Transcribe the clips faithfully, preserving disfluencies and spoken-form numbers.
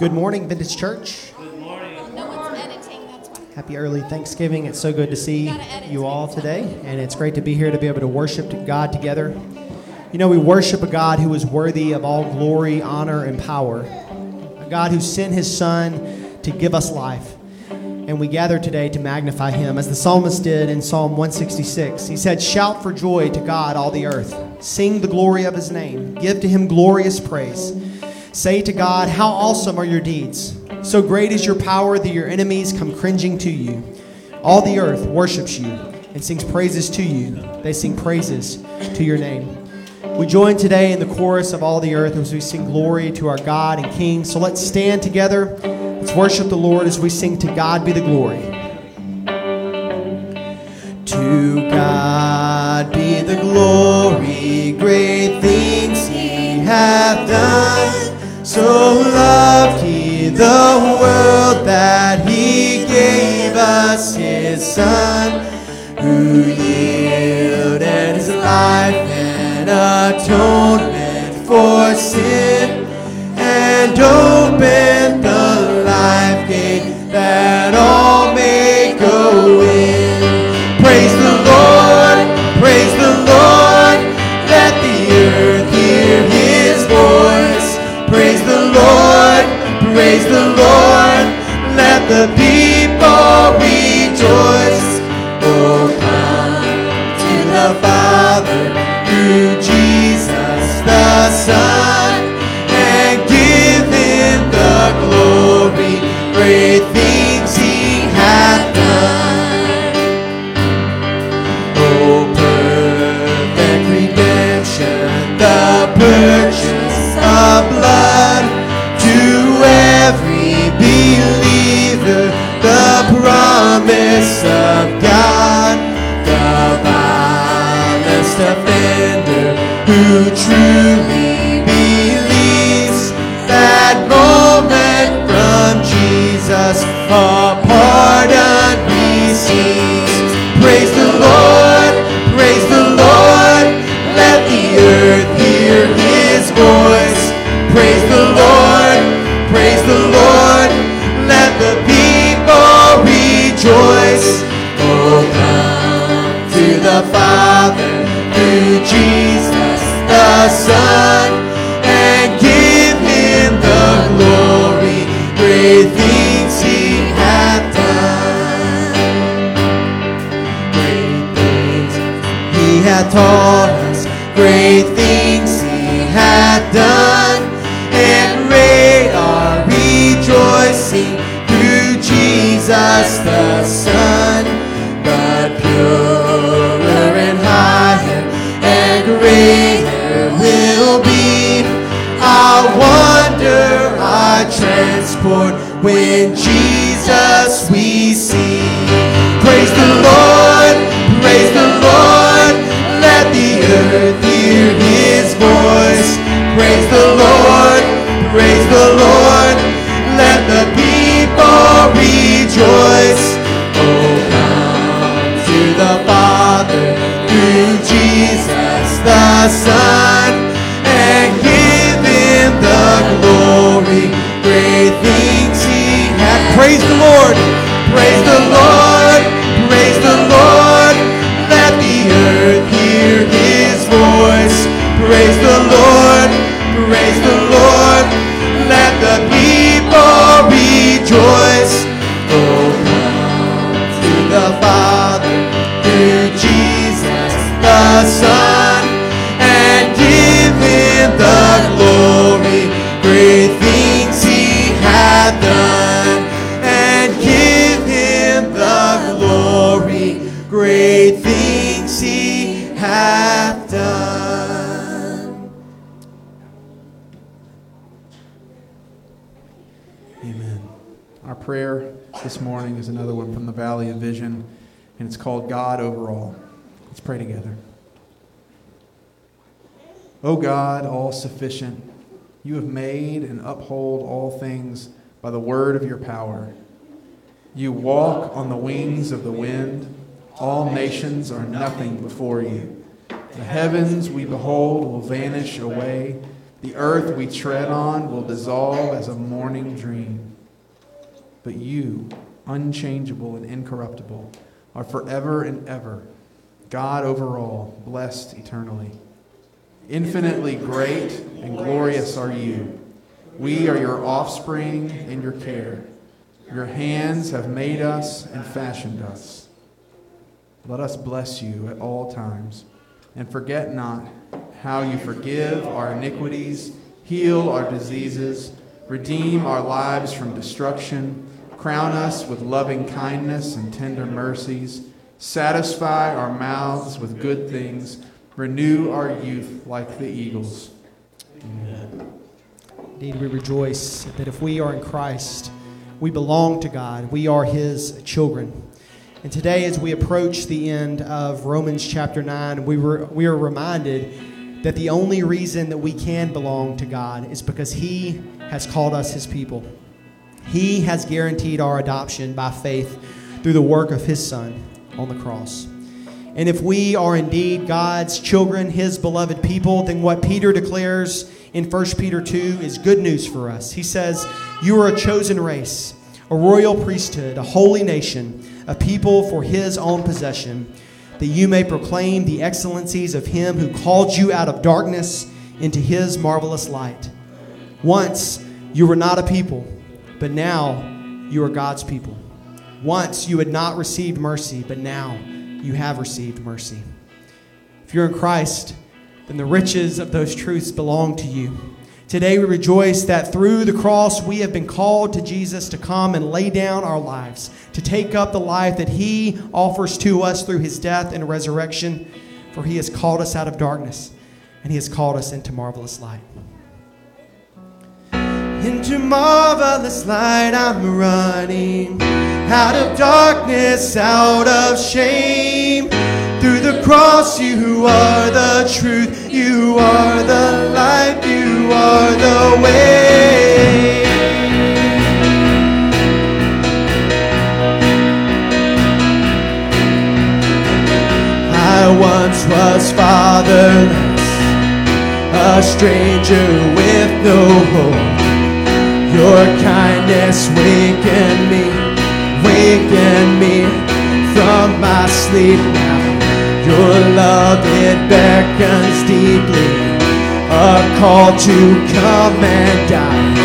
Good morning, Vintage Church. Good morning. No one's editing, that's why. Happy early Thanksgiving. It's so good to see you all today, and it's great to be here to be able to worship God together. You know, we worship a God who is worthy of all glory, honor, and power, a God who sent His Son to give us life, and we gather today to magnify Him, as the psalmist did in Psalm one sixty-six. He said, "Shout for joy to God, all the earth. Sing the glory of His name. Give to Him glorious praise. Say to God, how awesome are your deeds. So great is your power that your enemies come cringing to you. All the earth worships you and sings praises to you. They sing praises to your name." We join today in the chorus of all the earth as we sing glory to our God and King. So let's stand together. Let's worship the Lord as we sing "To God Be the Glory." To God be the glory, great things He hath done. So loved He the world that He gave us His Son, who yielded His life and atonement for sin, and opened the life gate that all may go in. Praise the Lord, praise the Lord, let the earth Lord, praise the Lord, let the people rejoice. Oh, come to the Father through Jesus the Son, and give Him the glory, great things He hath done. Oh, perfect redemption, the purchase of blood. Every believer, the promise of God, the vilest offender who truly believes, that moment from Jesus all pardon receives. Praise the Lord, praise the Lord, let the earth hear His voice. Praise the Lord, praise the Lord, let the people rejoice. Oh, come to the Father through Jesus the Son, and give Him the glory, great things He hath done. hath taught us, great things he hath done, and great our rejoicing through Jesus the Son. But purer and higher and greater will be our wonder, our transport, when Jesus we see. Praise the Lord, praise the Lord, let the earth hear his voice. Praise the Lord, praise the Lord, let the people rejoice. Oh, come to the Father through Jesus the Son, and give him the glory, great things he hath. Praise the Lord, praise the Lord, praise the Lord, let the earth hear his voice. Praise the Lord, praise the Lord, let the people rejoice. Oh, come to the Father through Jesus the Son, and give him the glory, great things he hath done, and give him the glory, great things he hath done. Amen. Our prayer this morning is another one from the Valley of Vision, and it's called God Over All. Let's pray together. O God, all-sufficient, you have made and uphold all things by the word of your power. You walk on the wings of the wind. All nations are nothing before you. The heavens we behold will vanish away. The earth we tread on will dissolve as a morning dream. But you, unchangeable and incorruptible, are forever and ever, God over all, blessed eternally. Infinitely great and glorious are you. We are your offspring and your care. Your hands have made us and fashioned us. Let us bless you at all times, and forget not how you forgive our iniquities, heal our diseases, redeem our lives from destruction, crown us with loving kindness and tender mercies, satisfy our mouths with good things, renew our youth like the eagles. Amen. Indeed, we rejoice that if we are in Christ, we belong to God. We are his children. And today, as we approach the end of Romans chapter nine, we were, we are reminded that the only reason that we can belong to God is because he has called us his people. He has guaranteed our adoption by faith through the work of his Son on the cross. And if we are indeed God's children, his beloved people, then what Peter declares in First Peter two is good news for us. He says, you are a chosen race, a royal priesthood, a holy nation, a people for his own possession, that you may proclaim the excellencies of him who called you out of darkness into his marvelous light. Once you were not a people, but now you are God's people. Once you had not received mercy, but now you have received mercy. If you're in Christ, then the riches of those truths belong to you. Today we rejoice that through the cross we have been called to Jesus to come and lay down our lives, to take up the life that he offers to us through his death and resurrection, for he has called us out of darkness, and he has called us into marvelous light. Into marvelous light I'm running, out of darkness, out of shame. Through the cross you are the truth, you are the light, you are the way. I once was fatherless, a stranger with no hope. Your kindness wakened me, waken me from my sleep now. Your love, it beckons deeply, a call to come and die.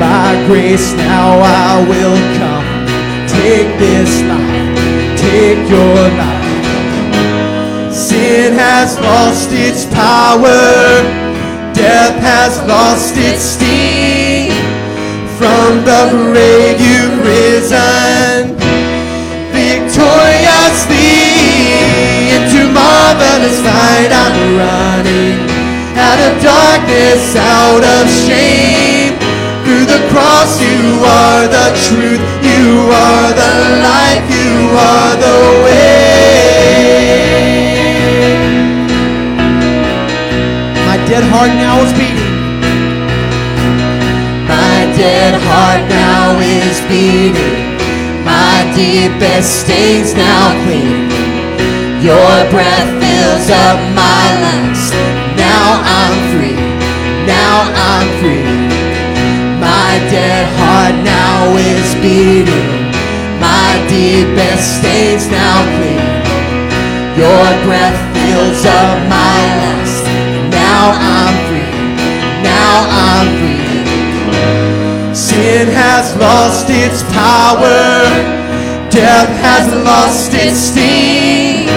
By grace now I will come, take this life, take your life. Sin Sin has lost its power. Death has lost its sting. From the grave you've risen victoriously. Into marvelous light I'm running. Out of darkness, out of shame. Through the cross you are the truth. You are the life. You are the way. My dead heart now is beating. My dead heart now is beating. My deepest stains now clean. Your breath fills up my lungs. Now I'm free. Now I'm free. My dead heart now is beating. My deepest stains now clean. Your breath fills up my lungs. Now I'm free, now I'm free. Sin has lost its power. Death has lost its sting.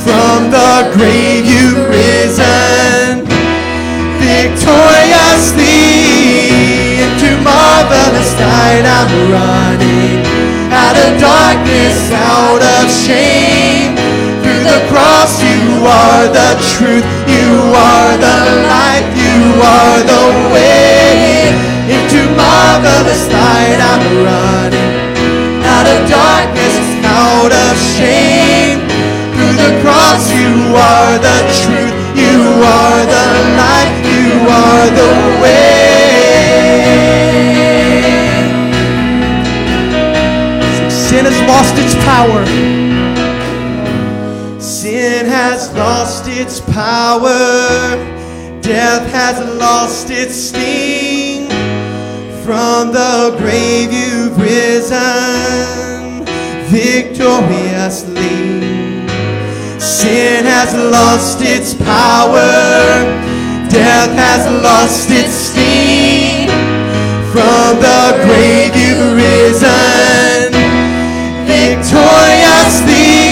From the grave you've risen victoriously. Into marvelous light I'm running. Out of darkness, out of shame. Through the cross you are the truth. You are the light, you are the way. Into marvelous light I'm running. Out of darkness, out of shame. Through the cross you are the truth. You are the light, you are the way. Sin has lost its power. Sin has lost its power. Death has lost its sting. From the grave you've risen victoriously. Sin has lost its power. Death has lost its sting. From the grave you've risen victoriously.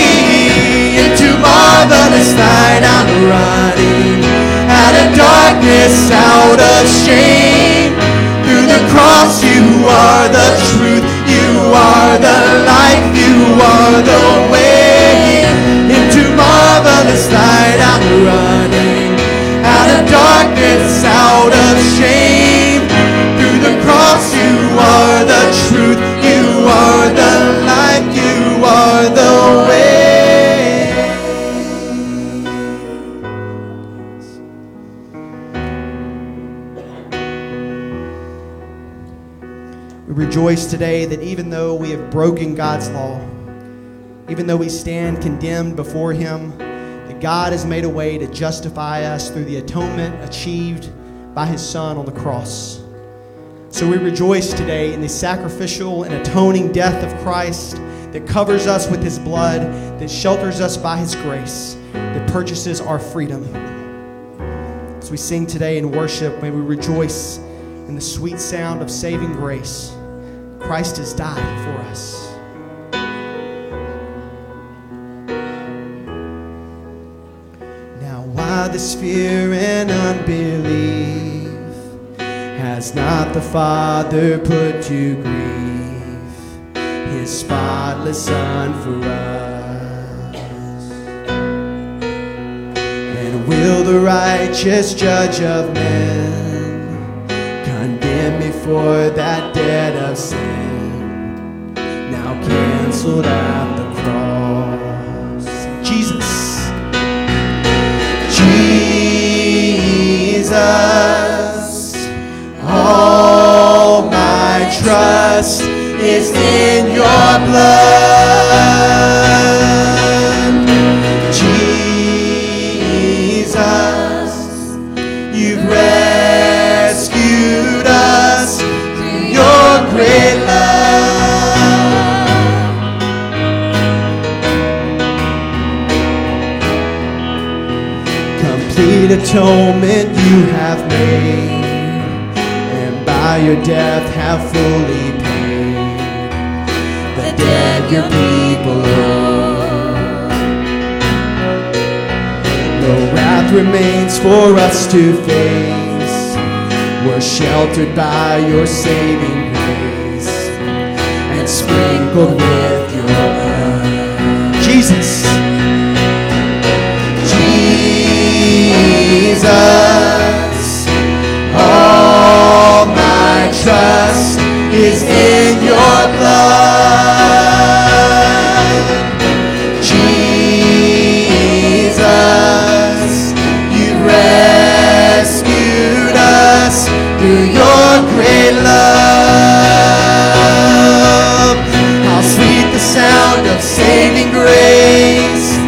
Into marvelous light I'm running. Out of darkness, out of shame. Through the cross you are the truth. You are the life. You are the way. Into marvelous light I'm running. Out of darkness, out of shame. Through the cross you are the truth. You are the life. You are the way. Rejoice today that even though we have broken God's law, even though we stand condemned before Him, that God has made a way to justify us through the atonement achieved by His Son on the cross. So we rejoice today in the sacrificial and atoning death of Christ that covers us with His blood, that shelters us by His grace, that purchases our freedom. As we sing today in worship, may we rejoice in the sweet sound of saving grace. Christ has died for us. Now while this fear and unbelief has not the Father put to grief, His spotless Son for us. And will the righteous judge of men condemn me for that debt of sin, now canceled at the cross. Jesus, Jesus, all my trust is in your blood. Jesus, you've rescued us through your great love. Complete atonement you have made, and by your death have fully paid the debt your people owe. remains for us to face. We're sheltered by your saving grace and sprinkled with your blood. Jesus. Jesus, all my trust is in your blood. Jesus, you rescued us through your great love. How sweet the sound of saving grace,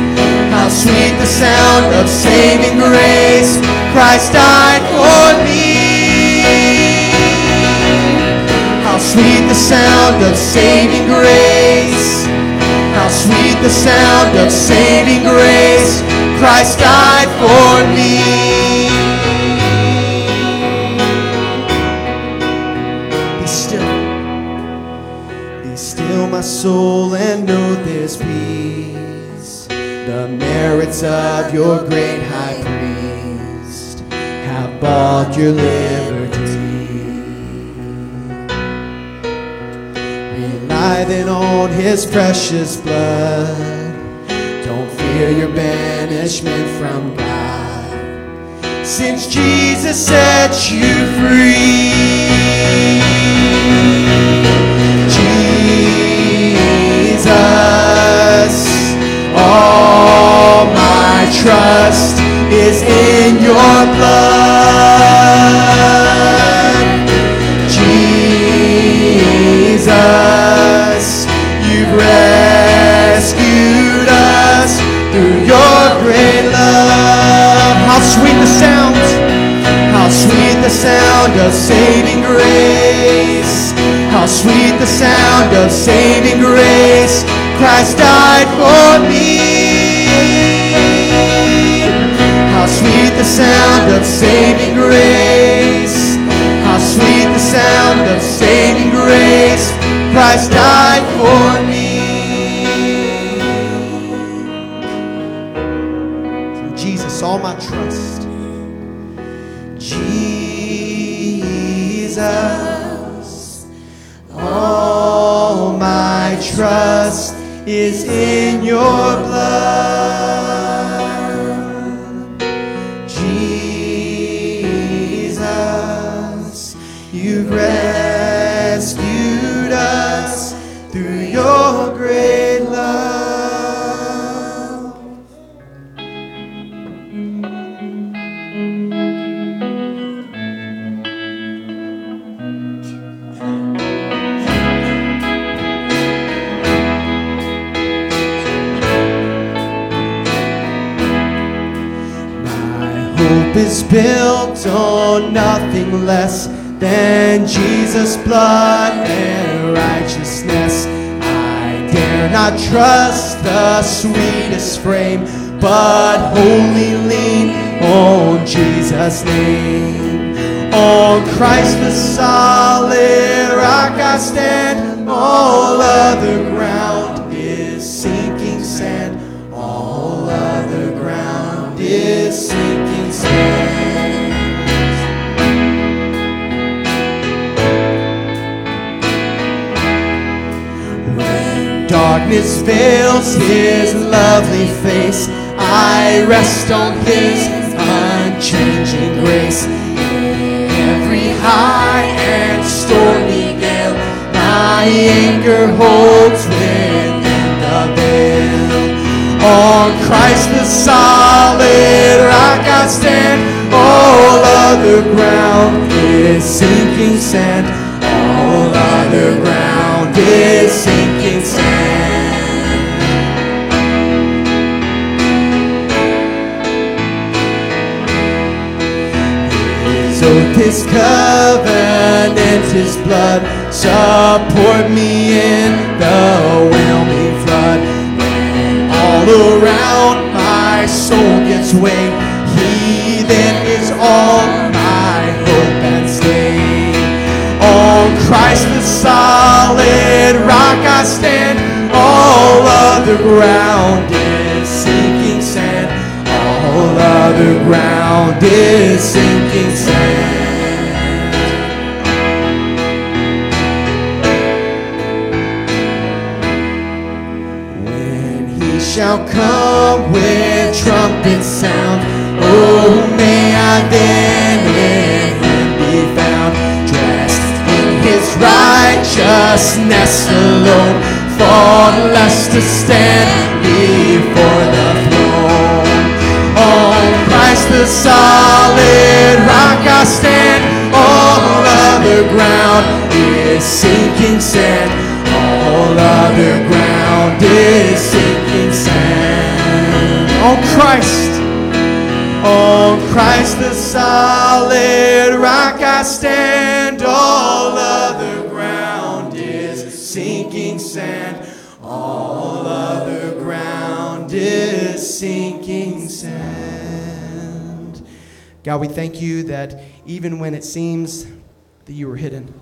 how sweet the sound of saving grace, Christ died for me. Sweet the sound of saving grace, how sweet the sound of saving grace, Christ died for me. Be still, be still my soul and know this peace, the merits of your great high priest have bought your liberty. Rely then on his precious blood. Don't fear your banishment from God, since Jesus set you free. Jesus, all my trust is in your blood. Jesus, you've rescued us through your great love. How sweet the sound, how sweet the sound of saving grace, how sweet the sound of saving grace, Christ died for me. How sweet the sound of saving grace, how sweet the sound of saving grace, Christ died for me. Jesus, all my trust. Jesus, all my trust is in your blood. Jesus, you rescued us through your great love. My hope is built on nothing less than Jesus' blood and righteousness. I dare not trust the sweetest frame, but wholly lean on Jesus' name. On Christ the solid rock I stand, all other ground is sinking sand. All other ground is sinking sand. Darkness veils his lovely face, I rest on his unchanging grace. In every high and stormy gale, my anchor holds within the veil. On Christ the solid rock I stand, all other ground is sinking sand. All other ground is sinking sand. His oath, his covenant, his blood support me in the whelming flood. When all around my soul gets weighed, he then is all my hope and stay. On Christ the solid rock I stand, all other ground is sinking sand. All other other ground is sinking sand. Shall come with trumpet sound. Oh, may I then in him be found, dressed in his righteousness alone, for us to stand before the throne. On Christ the solid rock I stand. All other ground is sinking sand. All other ground is sinking sand. On Christ, on Christ the solid rock I stand. All other ground is sinking sand. All other ground is sinking sand. God, we thank you that even when it seems that you are hidden,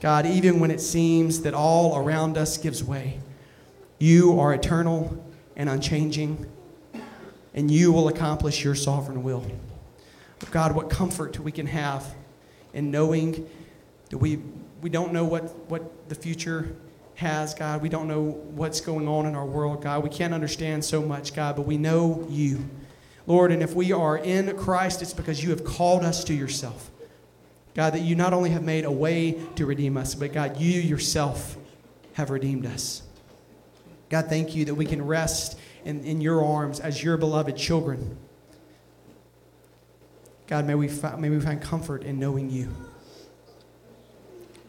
God, even when it seems that all around us gives way, you are eternal and unchanging, and you will accomplish your sovereign will. But God, what comfort we can have in knowing that we we don't know what, what the future has, God. We don't know what's going on in our world, God. We can't understand so much, God, but we know you, Lord. And if we are in Christ, it's because you have called us to yourself. God, that you not only have made a way to redeem us, but God, you yourself have redeemed us. God, thank you that we can rest in, in your arms as your beloved children. God, may we, fi- may we find comfort in knowing you.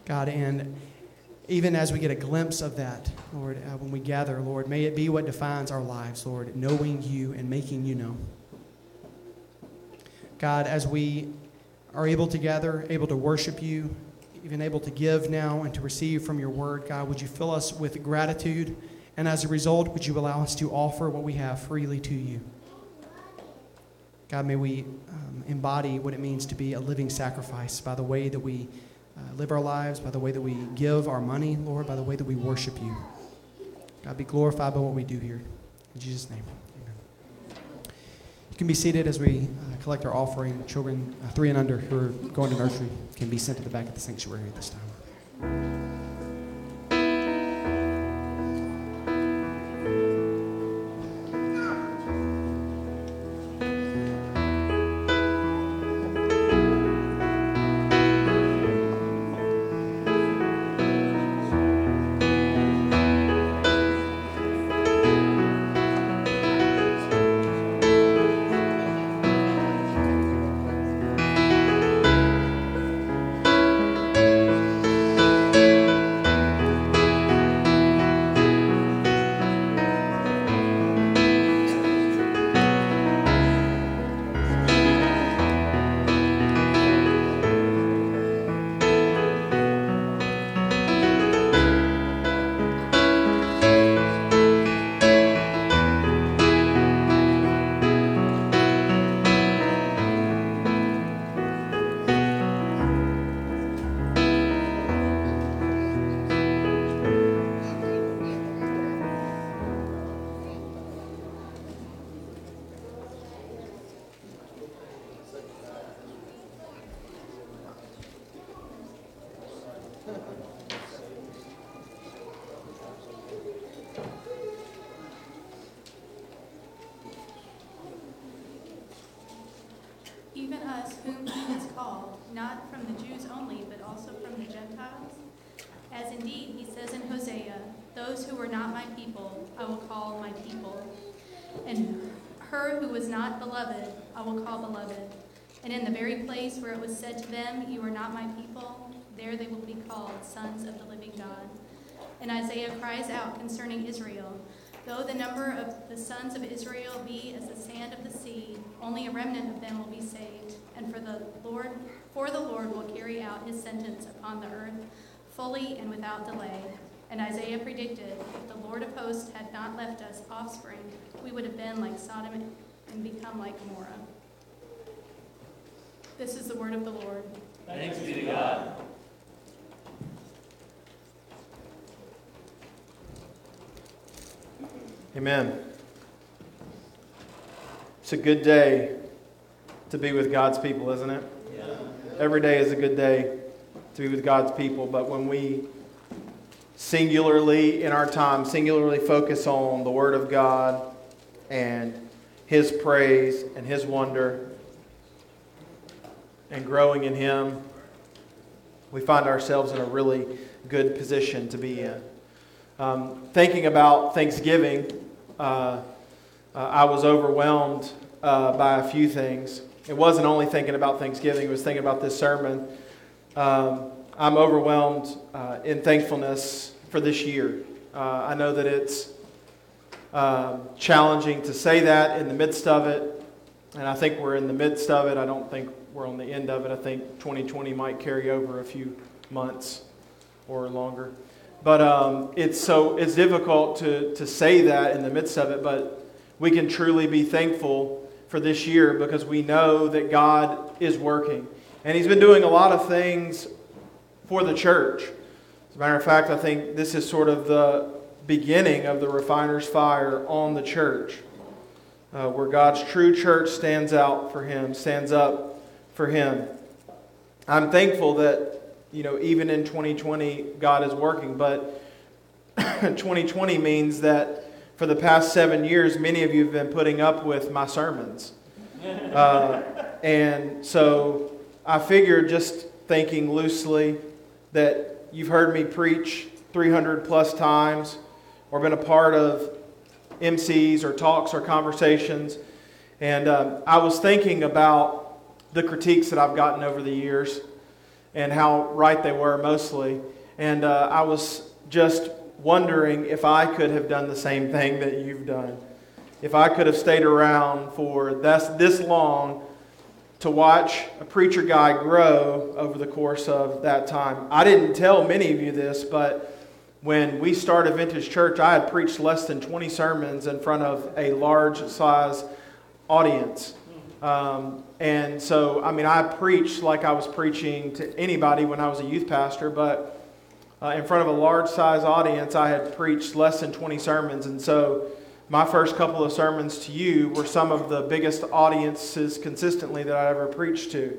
God, and even as we get a glimpse of that, Lord, uh, when we gather, Lord, may it be what defines our lives, Lord, knowing you and making you known. God, as we are able to gather, able to worship you, even able to give now and to receive from your word, God, would you fill us with gratitude? And as a result, would you allow us to offer what we have freely to you? God, may we um, embody what it means to be a living sacrifice by the way that we uh, live our lives, by the way that we give our money, Lord, by the way that we worship you. God, be glorified by what we do here. In Jesus' name. You can be seated as we uh, collect our offering. Children uh, three and under who are going to nursery can be sent to the back of the sanctuary at this time. Where it was said to them, you are not my people, there they will be called sons of the living God. And Isaiah cries out concerning Israel, though the number of the sons of Israel be as the sand of the sea, only a remnant of them will be saved, and for the Lord, for the Lord will carry out his sentence upon the earth fully and without delay. And Isaiah predicted, if the Lord of hosts had not left us offspring, we would have been like Sodom and become like Gomorrah. This is the word of the Lord. Thanks be to God. Amen. It's a good day to be with God's people, isn't it? Yeah. Every day is a good day to be with God's people, but when we singularly in our time, singularly focus on the Word of God and His praise and His wonder and growing in Him, we find ourselves in a really good position to be in. Um, thinking about Thanksgiving, uh, uh, I was overwhelmed uh, by a few things. It wasn't only thinking about Thanksgiving, it was thinking about this sermon. Um, I'm overwhelmed uh, in thankfulness for this year. Uh, I know that it's uh, challenging to say that in the midst of it, and I think we're in the midst of it. I don't think we're on the end of it. I think twenty twenty might carry over a few months or longer. But um, it's so it's difficult to, to say that in the midst of it, but we can truly be thankful for this year because we know that God is working. And He's been doing a lot of things for the church. As a matter of fact, I think this is sort of the beginning of the refiner's fire on the church, uh, where God's true church stands out for Him, stands up for Him. I'm thankful that, you know, even in twenty twenty, God is working, but twenty twenty means that for the past seven years, many of you have been putting up with my sermons. Uh, and so I figured, just thinking loosely, that you've heard me preach three hundred plus times or been a part of M Cs or talks or conversations. And um, I was thinking about the critiques that I've gotten over the years and how right they were mostly. And uh, I was just wondering if I could have done the same thing that you've done. If I could have stayed around for this, this long to watch a preacher guy grow over the course of that time. I didn't tell many of you this, but when we started Vintage Church, I had preached less than twenty sermons in front of a large-size audience. Um, and so, I mean, I preached like I was preaching to anybody when I was a youth pastor, but uh, in front of a large-size audience, I had preached less than twenty sermons, and so my first couple of sermons to you were some of the biggest audiences consistently that I ever preached to.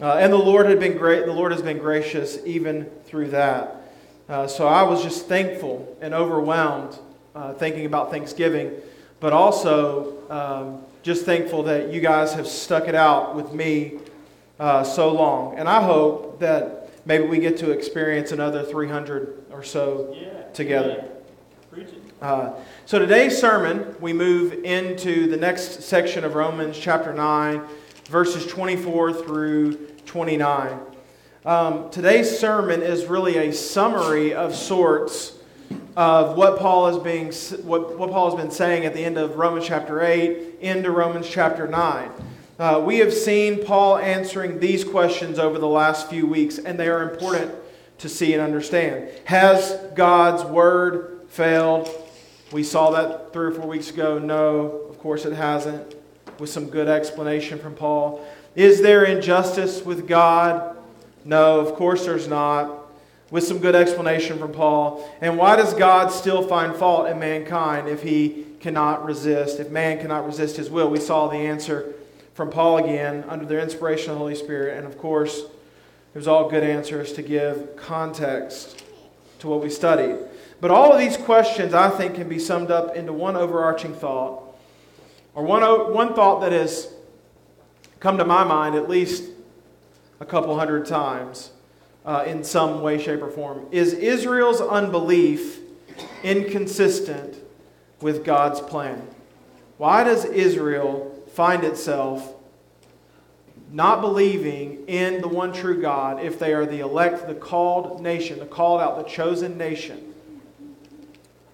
Uh, and the Lord had been great. The Lord has been gracious even through that. Uh, so I was just thankful and overwhelmed uh, thinking about Thanksgiving, but also um, just thankful that you guys have stuck it out with me uh, so long. And I hope that maybe we get to experience another three hundred or so yeah, together. Yeah. Preach it. Uh, so today's sermon, we move into the next section of Romans chapter nine, verses twenty-four through twenty-nine. Um, today's sermon is really a summary of sorts of what Paul is being, what, what Paul has been saying at the end of Romans chapter eight into Romans chapter nine. Uh, we have seen Paul answering these questions over the last few weeks, and they are important to see and understand. Has God's word failed? We saw that three or four weeks ago. No, of course it hasn't, with some good explanation from Paul. Is there injustice with God? No, of course there's not, with some good explanation from Paul. And why does God still find fault in mankind if he cannot resist, if man cannot resist his will? We saw the answer from Paul again under the inspiration of the Holy Spirit. And of course, it was all good answers to give context to what we studied. But all of these questions, I think, can be summed up into one overarching thought, or one, one thought that has come to my mind at least a couple hundred times uh, in some way, shape, or form. Is Israel's unbelief inconsistent with God's plan? Why does Israel find itself not believing in the one true God if they are the elect, the called nation, the called out, the chosen nation?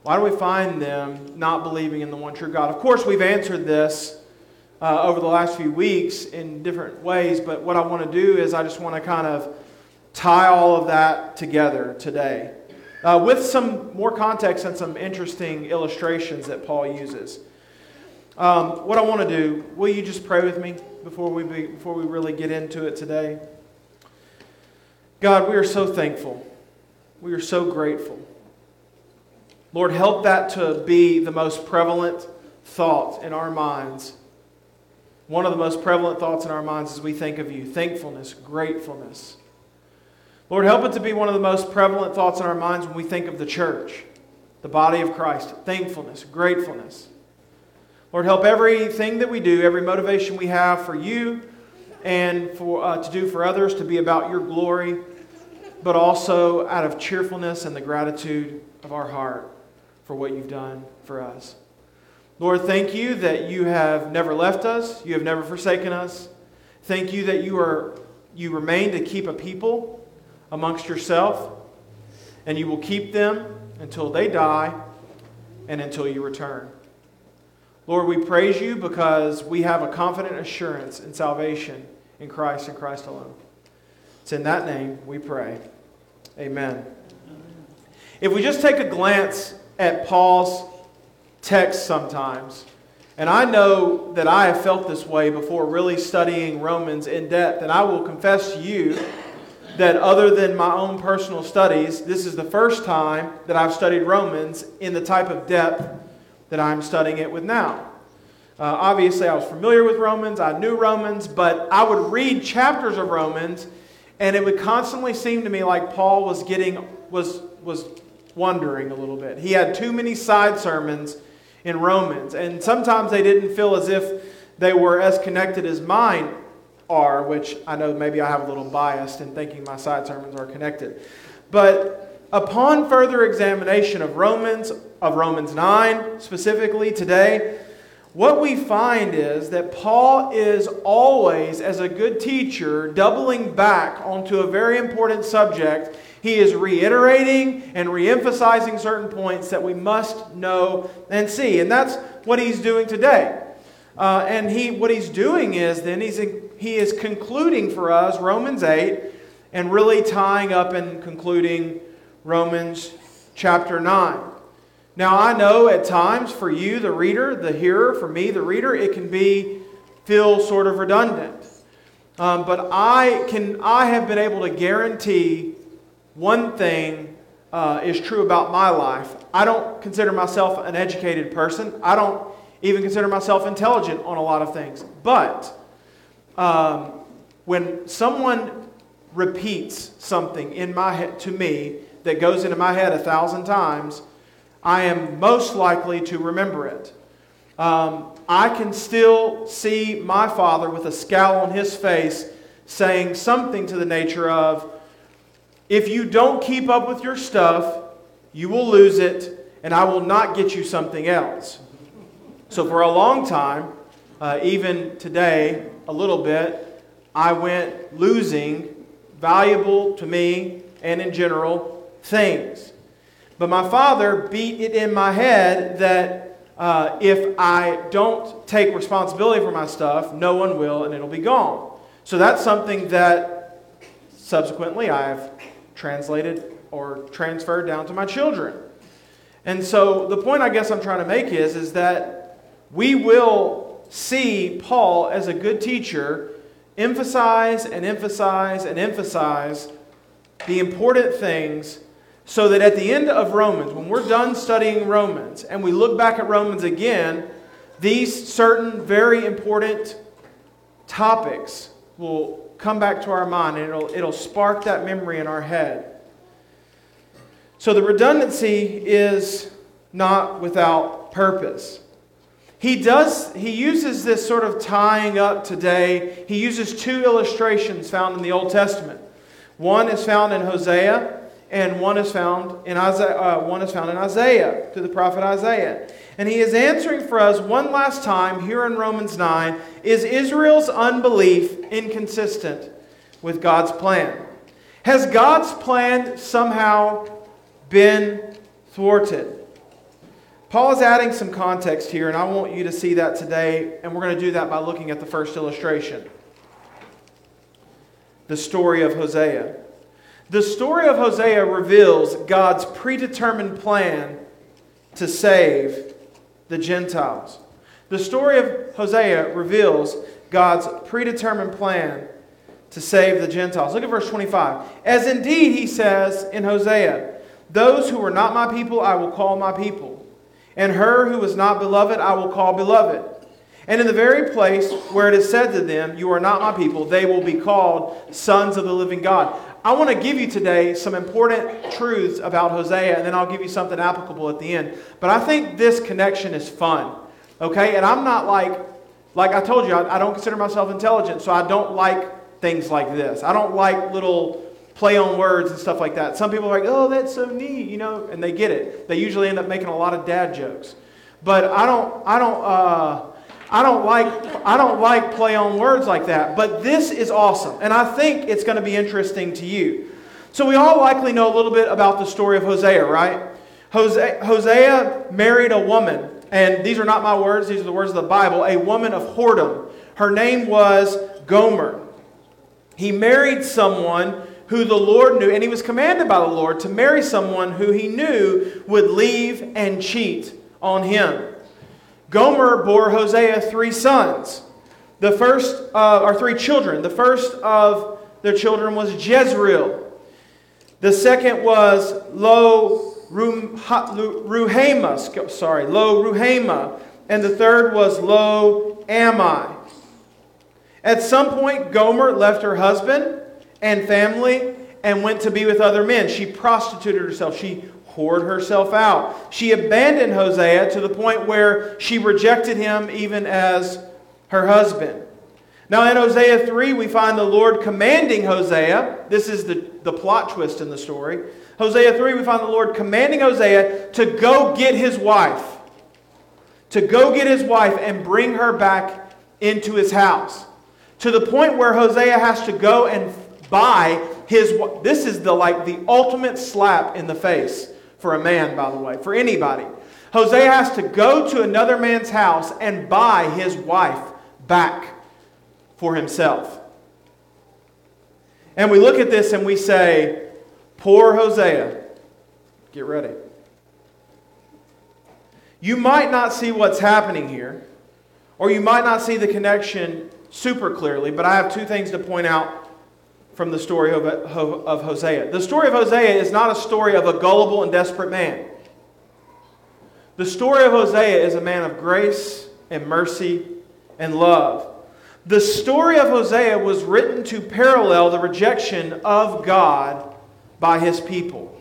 Why do we find them not believing in the one true God? Of course, we've answered this uh, over the last few weeks in different ways, but what I want to do is I just want to kind of tie all of that together today uh, with some more context and some interesting illustrations that Paul uses. Um, what I want to do, will you just pray with me before we be, before we really get into it today? God, we are so thankful. We are so grateful. Lord, help that to be the most prevalent thought in our minds One of the most prevalent thoughts in our minds as we think of you, thankfulness, gratefulness. Lord, help it to be one of the most prevalent thoughts in our minds when we think of the church, the body of Christ, thankfulness, gratefulness. Lord, help everything that we do, every motivation we have for you and for uh, to do for others to be about your glory, but also out of cheerfulness and the gratitude of our heart for what you've done for us. Lord, thank you that you have never left us, you have never forsaken us. Thank you that you are you remain to keep a people amongst yourself, and you will keep them until they die and until you return. Lord, we praise you because we have a confident assurance in salvation in Christ and Christ alone. It's in that name we pray. Amen. If we just take a glance at Paul's text sometimes, and I know that I have felt this way before really studying Romans in depth, and I will confess to you that other than my own personal studies, this is the first time that I've studied Romans in the type of depth that I'm studying it with now. Uh, obviously, I was familiar with Romans, I knew Romans, but I would read chapters of Romans, and it would constantly seem to me like Paul was getting, was, was wondering a little bit. He had too many side sermons in Romans, and sometimes they didn't feel as if they were as connected as mine are, which I know maybe I have a little biased in thinking my side sermons are connected. But upon further examination of Romans, of Romans nine specifically today, what we find is that Paul is always, as a good teacher, doubling back onto a very important subject. He is reiterating and reemphasizing certain points that we must know and see. And that's what he's doing today. Uh, and he, what he's doing is then he's he is concluding for us Romans eight and really tying up and concluding Romans chapter nine. Now I know at times for you, the reader, the hearer, for me, the reader, it can be feel sort of redundant. Um, but I can I have been able to guarantee one thing uh, is true about my life. I don't consider myself an educated person. I don't even consider myself intelligent on a lot of things. But um, when someone repeats something in my head to me, that goes into my head a thousand times, I am most likely to remember it. Um, I can still see my father with a scowl on his face saying something to the nature of, if you don't keep up with your stuff, you will lose it, and I will not get you something else. So for a long time, uh, even today, a little bit, I went losing valuable to me and in general things. But my father beat it in my head that uh, if I don't take responsibility for my stuff, no one will and it'll be gone. So that's something that subsequently I've translated or transferred down to my children. And so the point I guess I'm trying to make is, is that we will see Paul as a good teacher emphasize and emphasize and emphasize the important things, so that at the end of Romans, when we're done studying Romans and we look back at Romans again, these certain very important topics will come back to our mind, and it'll, it'll spark that memory in our head. So the redundancy is not without purpose. He does, he uses this sort of tying up today. He uses two illustrations found in the Old Testament. One is found in Hosea, and one is found in Isaiah, uh, one is found in Isaiah, through the prophet Isaiah. And he is answering for us one last time here in Romans nine, is Israel's unbelief inconsistent with God's plan? Has God's plan somehow been thwarted? Paul is adding some context here, and I want you to see that today, and we're going to do that by looking at the first illustration, the story of Hosea. The story of Hosea reveals God's predetermined plan to save the Gentiles. The story of Hosea reveals God's predetermined plan to save the Gentiles. Look at verse twenty-five. As indeed, he says in Hosea, those who were not my people, I will call my people. And her who was not beloved, I will call beloved. And in the very place where it is said to them, you are not my people, they will be called sons of the living God. I want to give you today some important truths about Hosea, and then I'll give you something applicable at the end. But I think this connection is fun, okay? And I'm not like, like I told you, I, I don't consider myself intelligent, so I don't like things like this. I don't like little play on words and stuff like that. Some people are like, oh, that's so neat, you know, and they get it. They usually end up making a lot of dad jokes. But I don't, I don't, uh... I don't like I don't like play on words like that, but this is awesome, and I think it's going to be interesting to you. So we all likely know a little bit about the story of Hosea, right? Hosea, Hosea married a woman, and these are not my words, these are the words of the Bible, a woman of whoredom. Her name was Gomer. He married someone who the Lord knew, and he was commanded by the Lord to marry someone who he knew would leave and cheat on him. Gomer bore Hosea three sons, the first, uh, or three children. The first of their children was Jezreel. The second was Lo-Ruhamah, sorry, Lo-Ruhamah, and the third was Lo Ammi. At some point, Gomer left her husband and family and went to be with other men. She prostituted herself. She poured herself out. She abandoned Hosea to the point where she rejected him even as her husband. Now in Hosea three, we find the Lord commanding Hosea. This is the, the plot twist in the story. Hosea three, we find the Lord commanding Hosea to go get his wife. To go get his wife and bring her back into his house. To the point where Hosea has to go and buy his wife. This is the like the ultimate slap in the face. For a man, by the way, for anybody. Hosea has to go to another man's house and buy his wife back for himself. And we look at this and we say, poor Hosea, get ready. You might not see what's happening here, or you might not see the connection super clearly, but I have two things to point out from the story of, of Hosea. The story of Hosea is not a story of a gullible and desperate man. The story of Hosea is a man of grace and mercy and love. The story of Hosea was written to parallel the rejection of God by his people.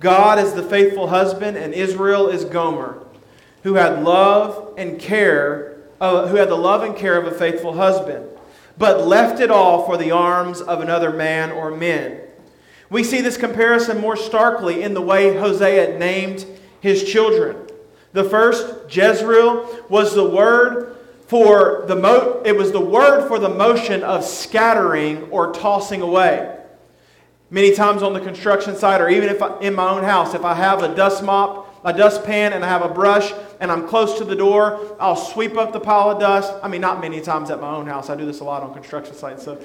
God is the faithful husband, and Israel is Gomer, who had love and care, uh, who had the love and care of a faithful husband, but left it all for the arms of another man or men. We see this comparison more starkly in the way Hosea named his children. The first, Jezreel, was the word for the mo- it was the word for the motion of scattering or tossing away. Many times on the construction site, or even if I, in my own house, if I have a dust mop, a dustpan, and I have a brush, and I'm close to the door, I'll sweep up the pile of dust. I mean, not many times at my own house. I do this a lot on construction sites. So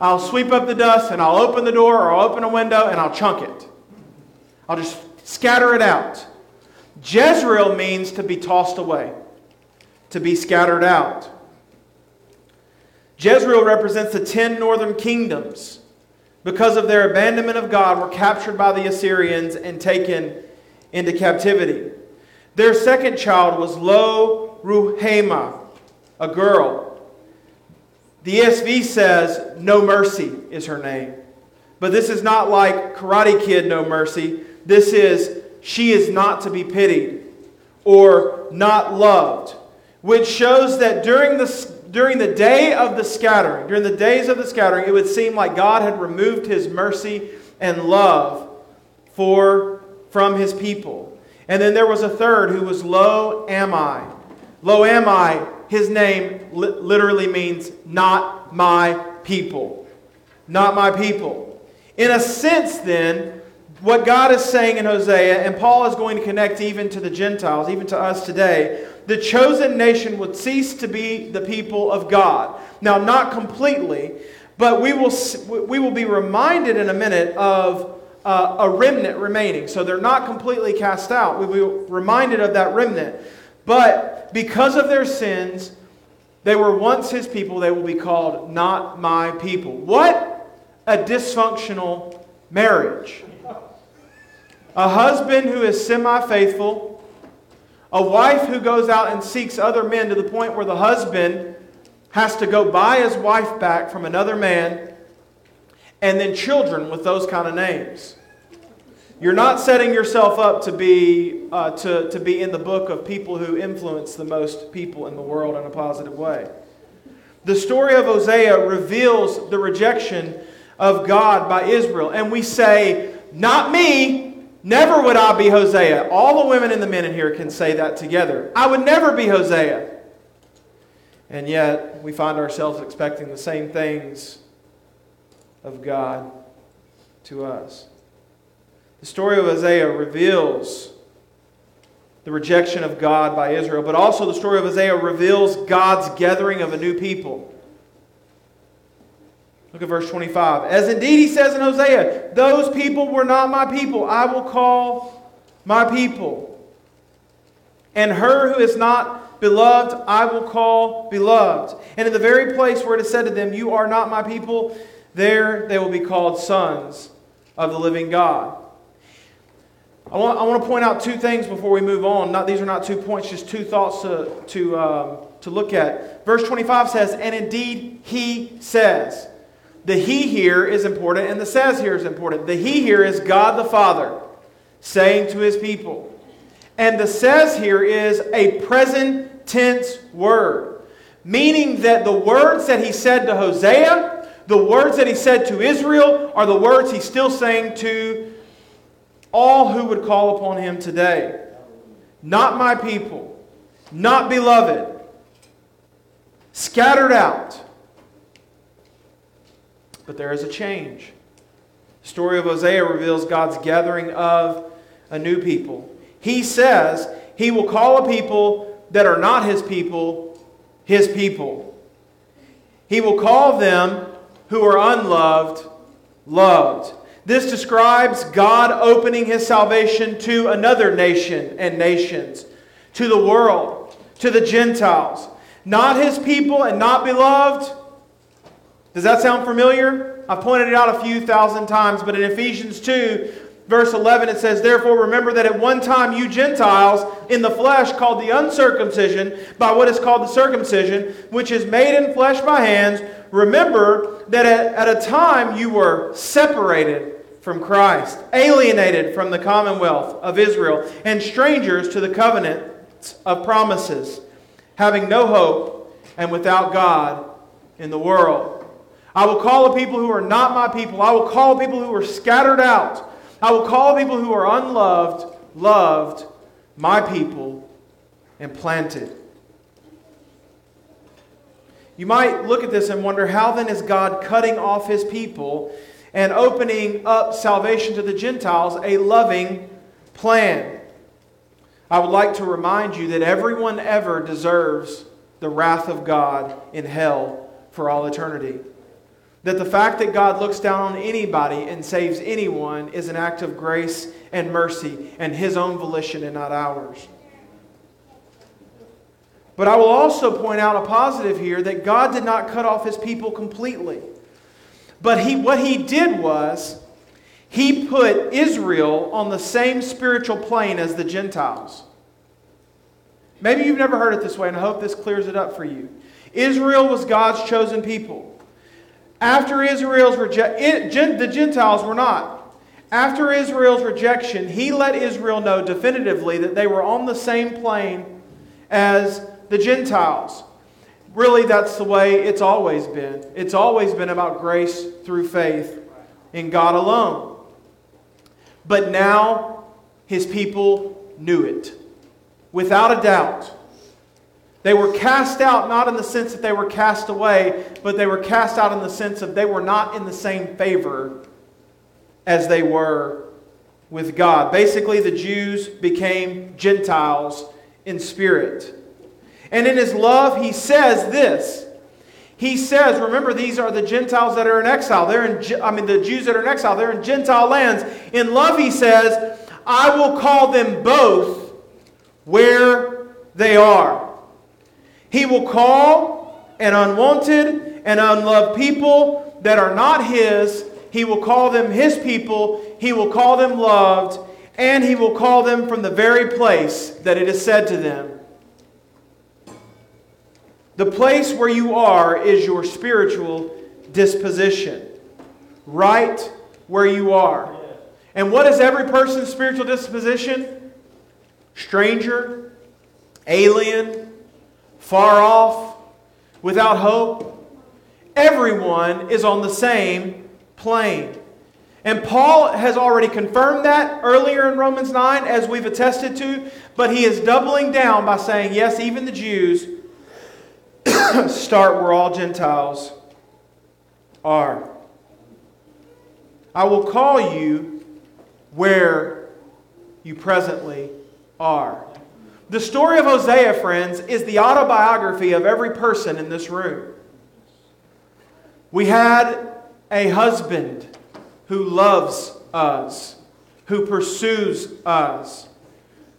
I'll sweep up the dust, and I'll open the door, or I'll open a window, and I'll chunk it. I'll just scatter it out. Jezreel means to be tossed away, to be scattered out. Jezreel represents the ten northern kingdoms. Because of their abandonment of God, were captured by the Assyrians and taken into captivity. Their second child was Lo-Ruhamah, a girl. The E S V says, No Mercy is her name. But this is not like Karate Kid, No Mercy. This is, she is not to be pitied or not loved, which shows that during the, during the day of the scattering, during the days of the scattering, it would seem like God had removed his mercy and love for from his people. And then there was a third who was Lo Ammi. Lo Ammi, his name li- literally means not my people. Not my people. In a sense then, what God is saying in Hosea, and Paul is going to connect even to the Gentiles, even to us today, the chosen nation would cease to be the people of God. Now, not completely, but we will we will be reminded in a minute of Uh, a remnant remaining. So they're not completely cast out. We were reminded of that remnant. But because of their sins, they were once his people. They will be called not my people. What a dysfunctional marriage. A husband who is semi-faithful, A wife who goes out and seeks other men to the point where the husband has to go buy his wife back from another man, and then children with those kind of names. You're not setting yourself up to be uh, to, to be in the book of people who influence the most people in the world in a positive way. The story of Hosea reveals the rejection of God by Israel. And we say, not me, never would I be Hosea. All the women and the men in here can say that together. I would never be Hosea. And yet, we find ourselves expecting the same things of God to us. The story of Hosea reveals the rejection of God by Israel, but also the story of Hosea reveals God's gathering of a new people. Look at verse twenty-five. As indeed he says in Hosea, those people were not my people. I will call my people. And her who is not beloved, I will call beloved. And in the very place where it is said to them, you are not my people, there they will be called sons of the living God. I want, I want to point out two things before we move on. Not, these are not two points, just two thoughts to, to, um, to look at. Verse twenty-five says, and indeed he says. The he here is important, and the says here is important. The he here is God the Father saying to his people. And the says here is a present tense word, meaning that the words that he said to Hosea, the words that he said to Israel, are the words he's still saying to all who would call upon him today. Not my people, not beloved, scattered out. But there is a change. The story of Hosea reveals God's gathering of a new people. He says he will call a people that are not his people, his people. He will call them who are unloved, loved. This describes God opening his salvation to another nation and nations, to the world, to the Gentiles. Not his people and not beloved. Does that sound familiar? I've pointed it out a few thousand times, but in Ephesians two, verse eleven, it says, therefore remember that at one time you Gentiles in the flesh called the uncircumcision by what is called the circumcision, which is made in flesh by hands. Remember that at, at a time you were separated from Christ, alienated from the commonwealth of Israel, and strangers to the covenants of promises, having no hope and without God in the world. I will call a people who are not my people. I will call people who are scattered out. I will call people who are unloved, loved, my people, and planted. You might look at this and wonder, how then is God cutting off his people and opening up salvation to the Gentiles, a loving plan? I would like to remind you that everyone ever deserves the wrath of God in hell for all eternity. That the fact that God looks down on anybody and saves anyone is an act of grace and mercy and his own volition and not ours. But I will also point out a positive here, that God did not cut off his people completely. But he, what he did was, he put Israel on the same spiritual plane as the Gentiles. Maybe you've never heard it this way, and I hope this clears it up for you. Israel was God's chosen people. After Israel's rejection, the Gentiles were not. After Israel's rejection, he let Israel know definitively that they were on the same plane as the Gentiles. Really, that's the way it's always been. It's always been about grace through faith in God alone. But now, his people knew it, without a doubt. They were cast out, not in the sense that they were cast away, but they were cast out in the sense of they were not in the same favor as they were with God. Basically, the Jews became Gentiles in spirit. And in his love, he says this. He says, remember, these are the Gentiles that are in exile. They're in, I mean, the Jews that are in exile. They're in Gentile lands. In love, he says, I will call them both where they are. He will call an unwanted and unloved people that are not his. He will call them his people. He will call them loved. and he will call them from the very place that it is said to them. The place where you are is your spiritual disposition. Right where you are. And what is every person's spiritual disposition? Stranger, alien, far off, without hope. Everyone is on the same plane. And Paul has already confirmed that earlier in Romans nine, as we've attested to, but he is doubling down by saying, yes, even the Jews start where all Gentiles are. I will call you where you presently are. The story of Hosea, friends, is the autobiography of every person in this room. We had a husband who loves us, who pursues us,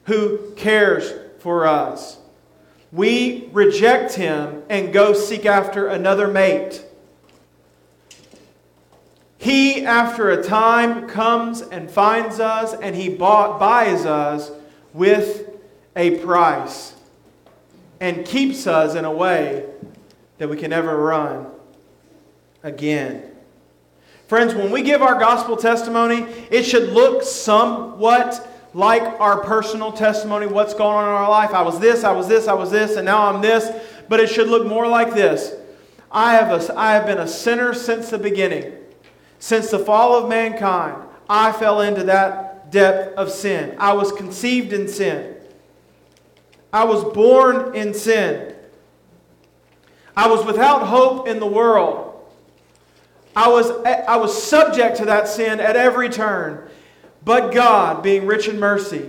who cares for us. We reject him and go seek after another mate. He, after a time, comes and finds us, and he bought, buys us with a price and keeps us in a way that we can never run again. Friends, when we give our gospel testimony, it should look somewhat like our personal testimony, what's going on in our life. I was this, I was this, I was this, and now I'm this. But it should look more like this. I have a, I have been a sinner since the beginning. Since the fall of mankind, I fell into that depth of sin. I was conceived in sin. I was born in sin. I was without hope in the world. I was, I was subject to that sin at every turn. But God, being rich in mercy,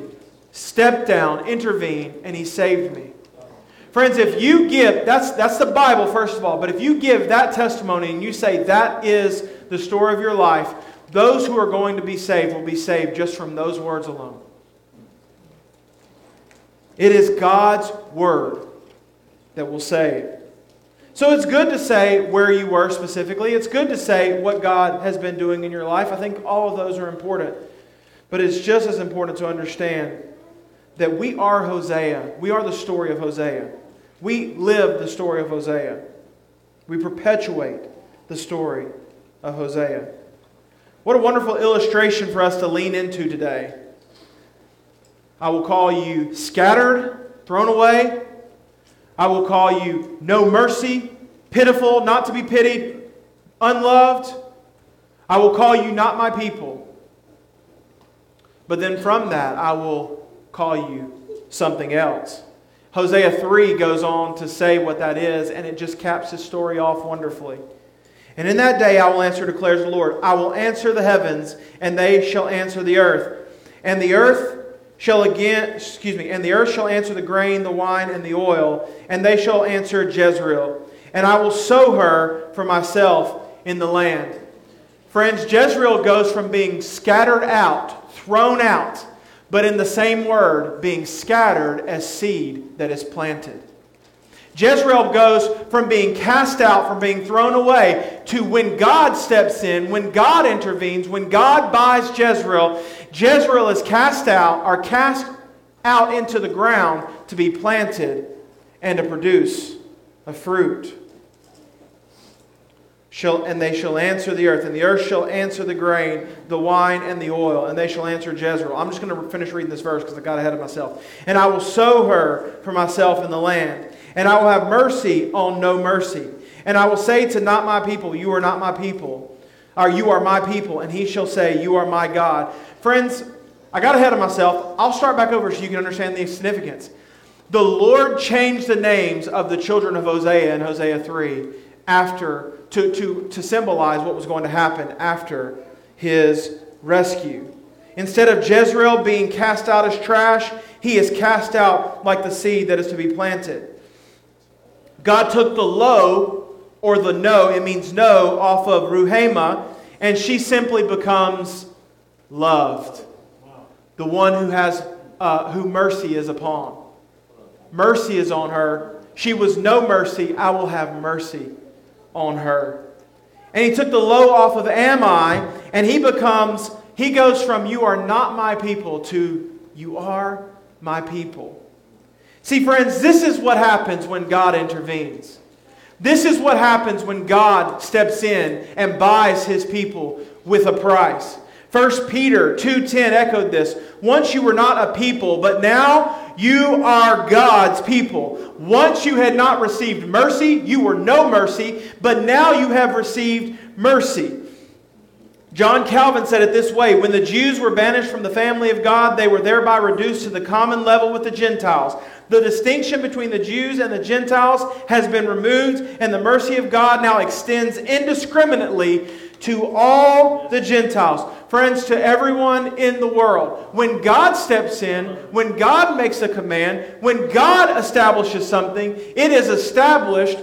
stepped down, intervened, and He saved me. Friends, if you give, that's, that's the Bible, first of all, but if you give that testimony and you say that is the story of your life, those who are going to be saved will be saved just from those words alone. It is God's Word that will save. So it's good to say where you were specifically. It's good to say what God has been doing in your life. I think all of those are important. But it's just as important to understand that we are Hosea. We are the story of Hosea. We live the story of Hosea. We perpetuate the story of Hosea. What a wonderful illustration for us to lean into today. I will call you scattered, thrown away. I will call you no mercy, pitiful, not to be pitied, unloved. I will call you not my people. But then from that, I will call you something else. Hosea three goes on to say what that is, and it just caps his story off wonderfully. And in that day I will answer, declares the Lord. I will answer the heavens, and they shall answer the earth. And the earth shall again, excuse me, and the earth shall answer the grain, the wine, and the oil, and they shall answer Jezreel. And I will sow her for myself in the land. Friends, Jezreel goes from being scattered out, thrown out, but in the same word, being scattered as seed that is planted. Jezreel goes from being cast out, from being thrown away, to when God steps in, when God intervenes, when God buys Jezreel, Jezreel is cast out, or cast out into the ground to be planted and to produce a fruit. Shall, and they shall answer the earth, and the earth shall answer the grain, the wine, and the oil, and they shall answer Jezreel. I'm just going to finish reading this verse because I got ahead of myself. And I will sow her for myself in the land. And I will have mercy on no mercy. And I will say to not my people, you are not my people. Or you are my people. And he shall say, you are my God. Friends, I got ahead of myself. I'll start back over so you can understand the significance. The Lord changed the names of the children of Hosea in Hosea three after to, to, to symbolize what was going to happen after his rescue. Instead of Jezreel being cast out as trash, he is cast out like the seed that is to be planted. God took the lo, or the no, it means no, off of Ruhamah, and she simply becomes loved. The one who has, uh, who mercy is upon. Mercy is on her. She was no mercy. I will have mercy on her. And he took the lo off of Ammi, and he becomes, He goes from you are not my people to you are my people. See, friends, this is what happens when God intervenes. This is what happens when God steps in and buys his people with a price. First Peter two ten echoed this. Once you were not a people, but now you are God's people. Once you had not received mercy, you were no mercy, but now you have received mercy. John Calvin said it this way, when the Jews were banished from the family of God, they were thereby reduced to the common level with the Gentiles. The distinction between the Jews and the Gentiles has been removed, and the mercy of God now extends indiscriminately to all the Gentiles. Friends, to everyone in the world. When God steps in, when God makes a command, when God establishes something, it is established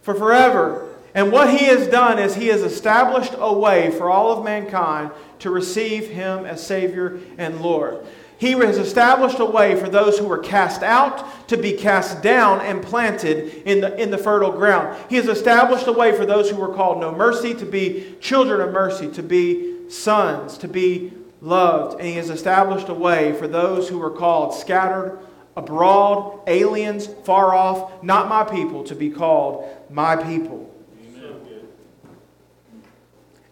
for forever. And what he has done is he has established a way for all of mankind to receive him as Savior and Lord. He has established a way for those who were cast out to be cast down and planted in the, in the fertile ground. He has established a way for those who were called no mercy to be children of mercy, to be sons, to be loved. And he has established a way for those who were called scattered abroad, aliens, far off, not my people, to be called my people.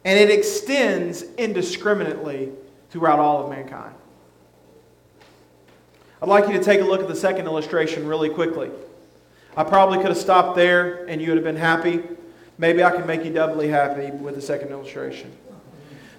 And it extends indiscriminately throughout all of mankind. I'd like you to take a look at the second illustration really quickly. I probably could have stopped there and you would have been happy. Maybe I can make you doubly happy with the second illustration.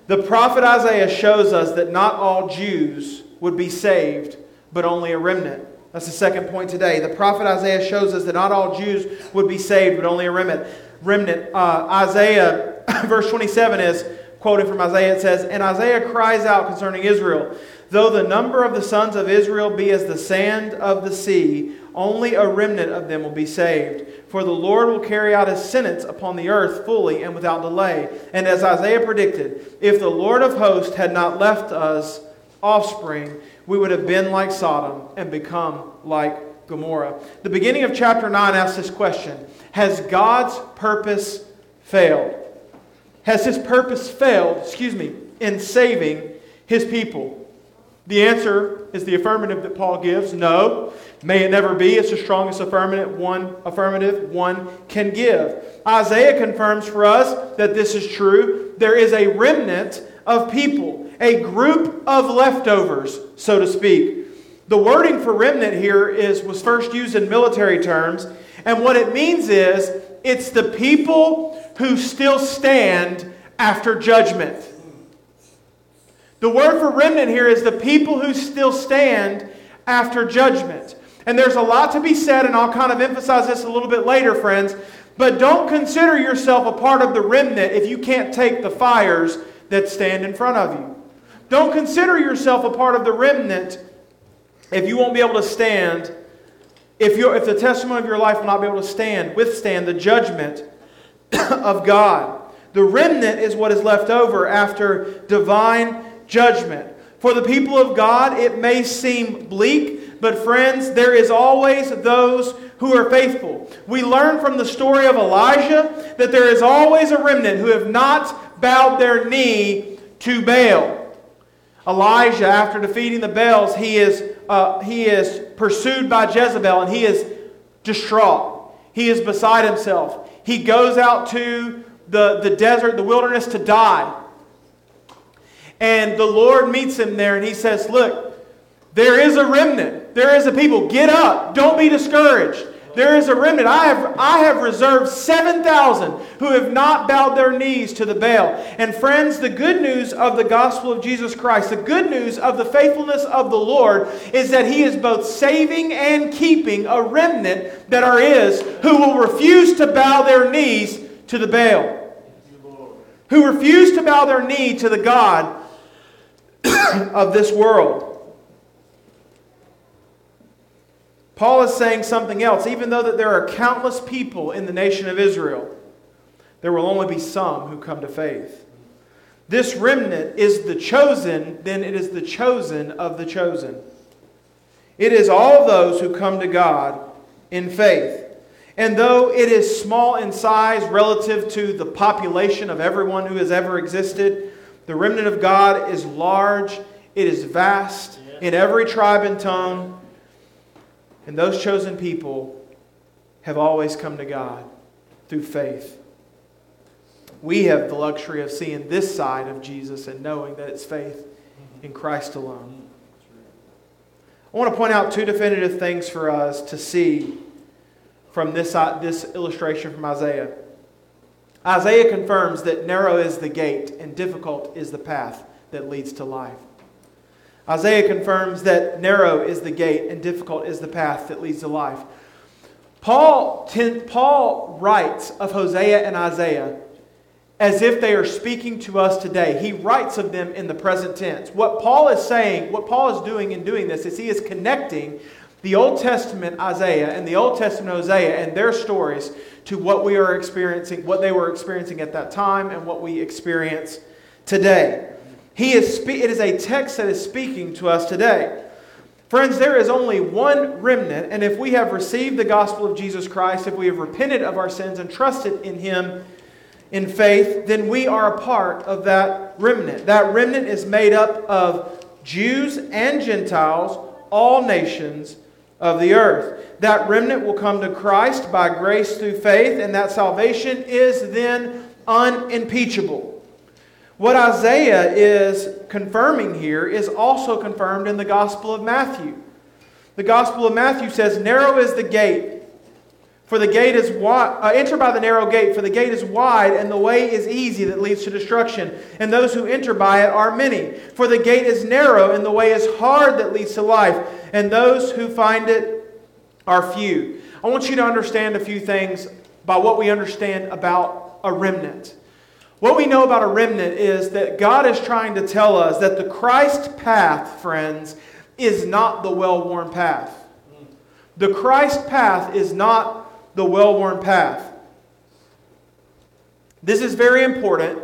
The prophet Isaiah shows us that not all Jews would be saved, but only a remnant. That's the second point today. The prophet Isaiah shows us that not all Jews would be saved, but only a remnant. Remnant. Uh, Isaiah... Verse twenty-seven is quoted from Isaiah. It says, and Isaiah cries out concerning Israel, though the number of the sons of Israel be as the sand of the sea, only a remnant of them will be saved. For the Lord will carry out his sentence upon the earth fully and without delay. And as Isaiah predicted, if the Lord of hosts had not left us offspring, we would have been like Sodom and become like Gomorrah. The beginning of chapter nine asks this question, has God's purpose failed? Has his purpose failed, excuse me, in saving his people? The answer is the affirmative that Paul gives. No, may it never be. It's the strongest affirmative one, affirmative one can give. Isaiah confirms for us that this is true. There is a remnant of people, a group of leftovers, so to speak. The wording for remnant here is was first used in military terms, and what it means is it's the people who still stand after judgment. The word for remnant here is the people who still stand after judgment. And there's a lot to be said, and I'll kind of emphasize this a little bit later, friends, but don't consider yourself a part of the remnant if you can't take the fires that stand in front of you. Don't consider yourself a part of the remnant if you won't be able to stand If, you're, if the testimony of your life will not be able to stand, withstand the judgment of God. The remnant is what is left over after divine judgment. For the people of God, it may seem bleak, but friends, there is always those who are faithful. We learn from the story of Elijah that there is always a remnant who have not bowed their knee to Baal. Elijah, after defeating the Baals, he is uh, he is pursued by Jezebel, and he is distraught. He is beside himself. He goes out to the, the desert, the wilderness, to die. And the Lord meets him there, and he says, look, there is a remnant. There is a people. Get up. Don't be discouraged. There is a remnant. I have, I have reserved seven thousand who have not bowed their knees to the Baal. And friends, the good news of the gospel of Jesus Christ, the good news of the faithfulness of the Lord is that he is both saving and keeping a remnant that are his who will refuse to bow their knees to the Baal. Who refuse to bow their knee to the God of this world. Paul is saying something else. Even though that there are countless people in the nation of Israel, there will only be some who come to faith. This remnant is the chosen, then it is the chosen of the chosen. It is all those who come to God in faith. And though it is small in size relative to the population of everyone who has ever existed, The remnant of God is large. It is vast in every tribe and tongue. And those chosen people have always come to God through faith. We have the luxury of seeing this side of Jesus and knowing that it's faith in Christ alone. I want to point out two definitive things for us to see from this, this illustration from Isaiah. Isaiah confirms that narrow is the gate and difficult is the path that leads to life. Isaiah confirms that narrow is the gate and difficult is the path that leads to life. Paul, ten, Paul writes of Hosea and Isaiah as if they are speaking to us today. He writes of them in the present tense. What Paul is saying, what Paul is doing in doing this is he is connecting the Old Testament Isaiah and the Old Testament Hosea and their stories to what we are experiencing, what they were experiencing at that time and what we experience today. He is spe- it is a text that is speaking to us today. Friends, there is only one remnant, and if we have received the gospel of Jesus Christ, if we have repented of our sins and trusted in Him in faith, then we are a part of that remnant. That remnant is made up of Jews and Gentiles, all nations of the earth. That remnant will come to Christ by grace through faith, and that salvation is then unimpeachable. What Isaiah is confirming here is also confirmed in the Gospel of Matthew. The Gospel of Matthew says, "Narrow is the gate, for the gate is wide, uh, enter by the narrow gate, for the gate is wide, and the way is easy that leads to destruction. And those who enter by it are many. For the gate is narrow, and the way is hard that leads to life. And those who find it are few." I want you to understand a few things by what we understand about a remnant. What we know about a remnant is that God is trying to tell us that the Christ path, friends, is not the well-worn path. The Christ path is not the well-worn path. This is very important.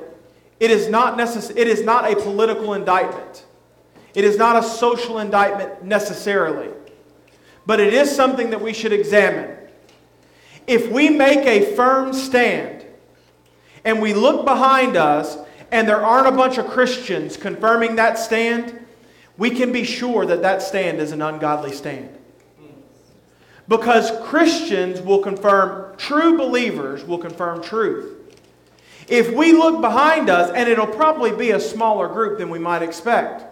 It is not necess- It is not a political indictment. It is not a social indictment necessarily. But it is something that we should examine. If we make a firm stand and we look behind us and there aren't a bunch of Christians confirming that stand, we can be sure that that stand is an ungodly stand. Because Christians will confirm, true believers will confirm truth. If we look behind us, and it'll probably be a smaller group than we might expect.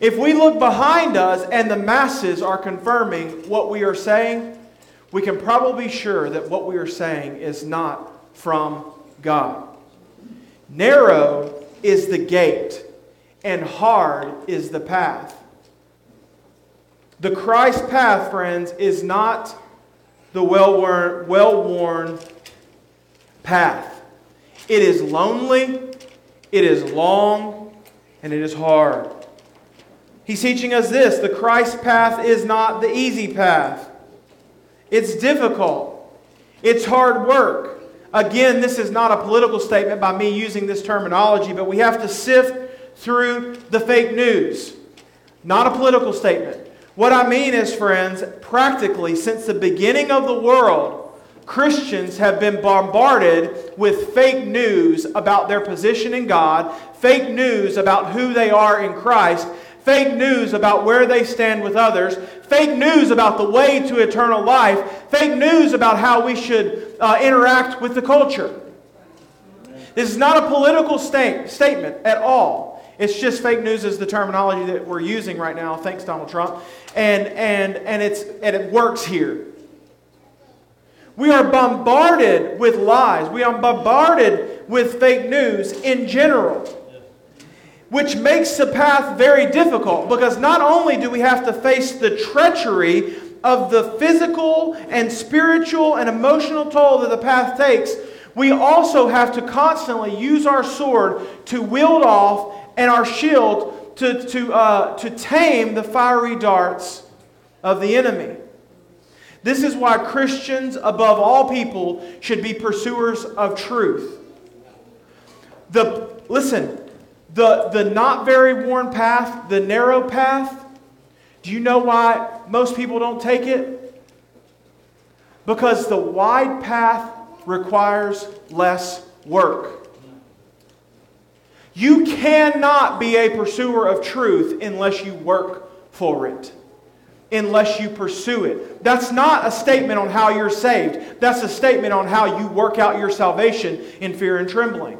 If we look behind us and the masses are confirming what we are saying, we can probably be sure that what we are saying is not from God. Narrow is the gate, and hard is the path. The Christ path, friends, is not the well-worn, well-worn path. It is lonely, it is long, and it is hard. He's teaching us this. The Christ path is not the easy path. It's difficult. It's hard work. Again, this is not a political statement by me using this terminology, but we have to sift through the fake news. Not a political statement. What I mean is, friends, practically since the beginning of the world, Christians have been bombarded with fake news about their position in God, fake news about who they are in Christ, fake news about where they stand with others, fake news about the way to eternal life, fake news about how we should uh, interact with the culture. This is not a political sta- statement at all. It's just fake news is the terminology that we're using right now. Thanks, Donald Trump. And and and it's and it works here. We are bombarded with lies. We are bombarded with fake news in general, which makes the path very difficult because not only do we have to face the treachery of the physical and spiritual and emotional toll that the path takes, we also have to constantly use our sword to wield off and our shield to, to, uh, to tame the fiery darts of the enemy. This is why Christians, above all people, should be pursuers of truth. The, listen, the, the not very worn path, the narrow path, do you know why most people don't take it? Because the wide path requires less work. You cannot be a pursuer of truth unless you work for it, unless you pursue it. That's not a statement on how you're saved. That's a statement on how you work out your salvation in fear and trembling.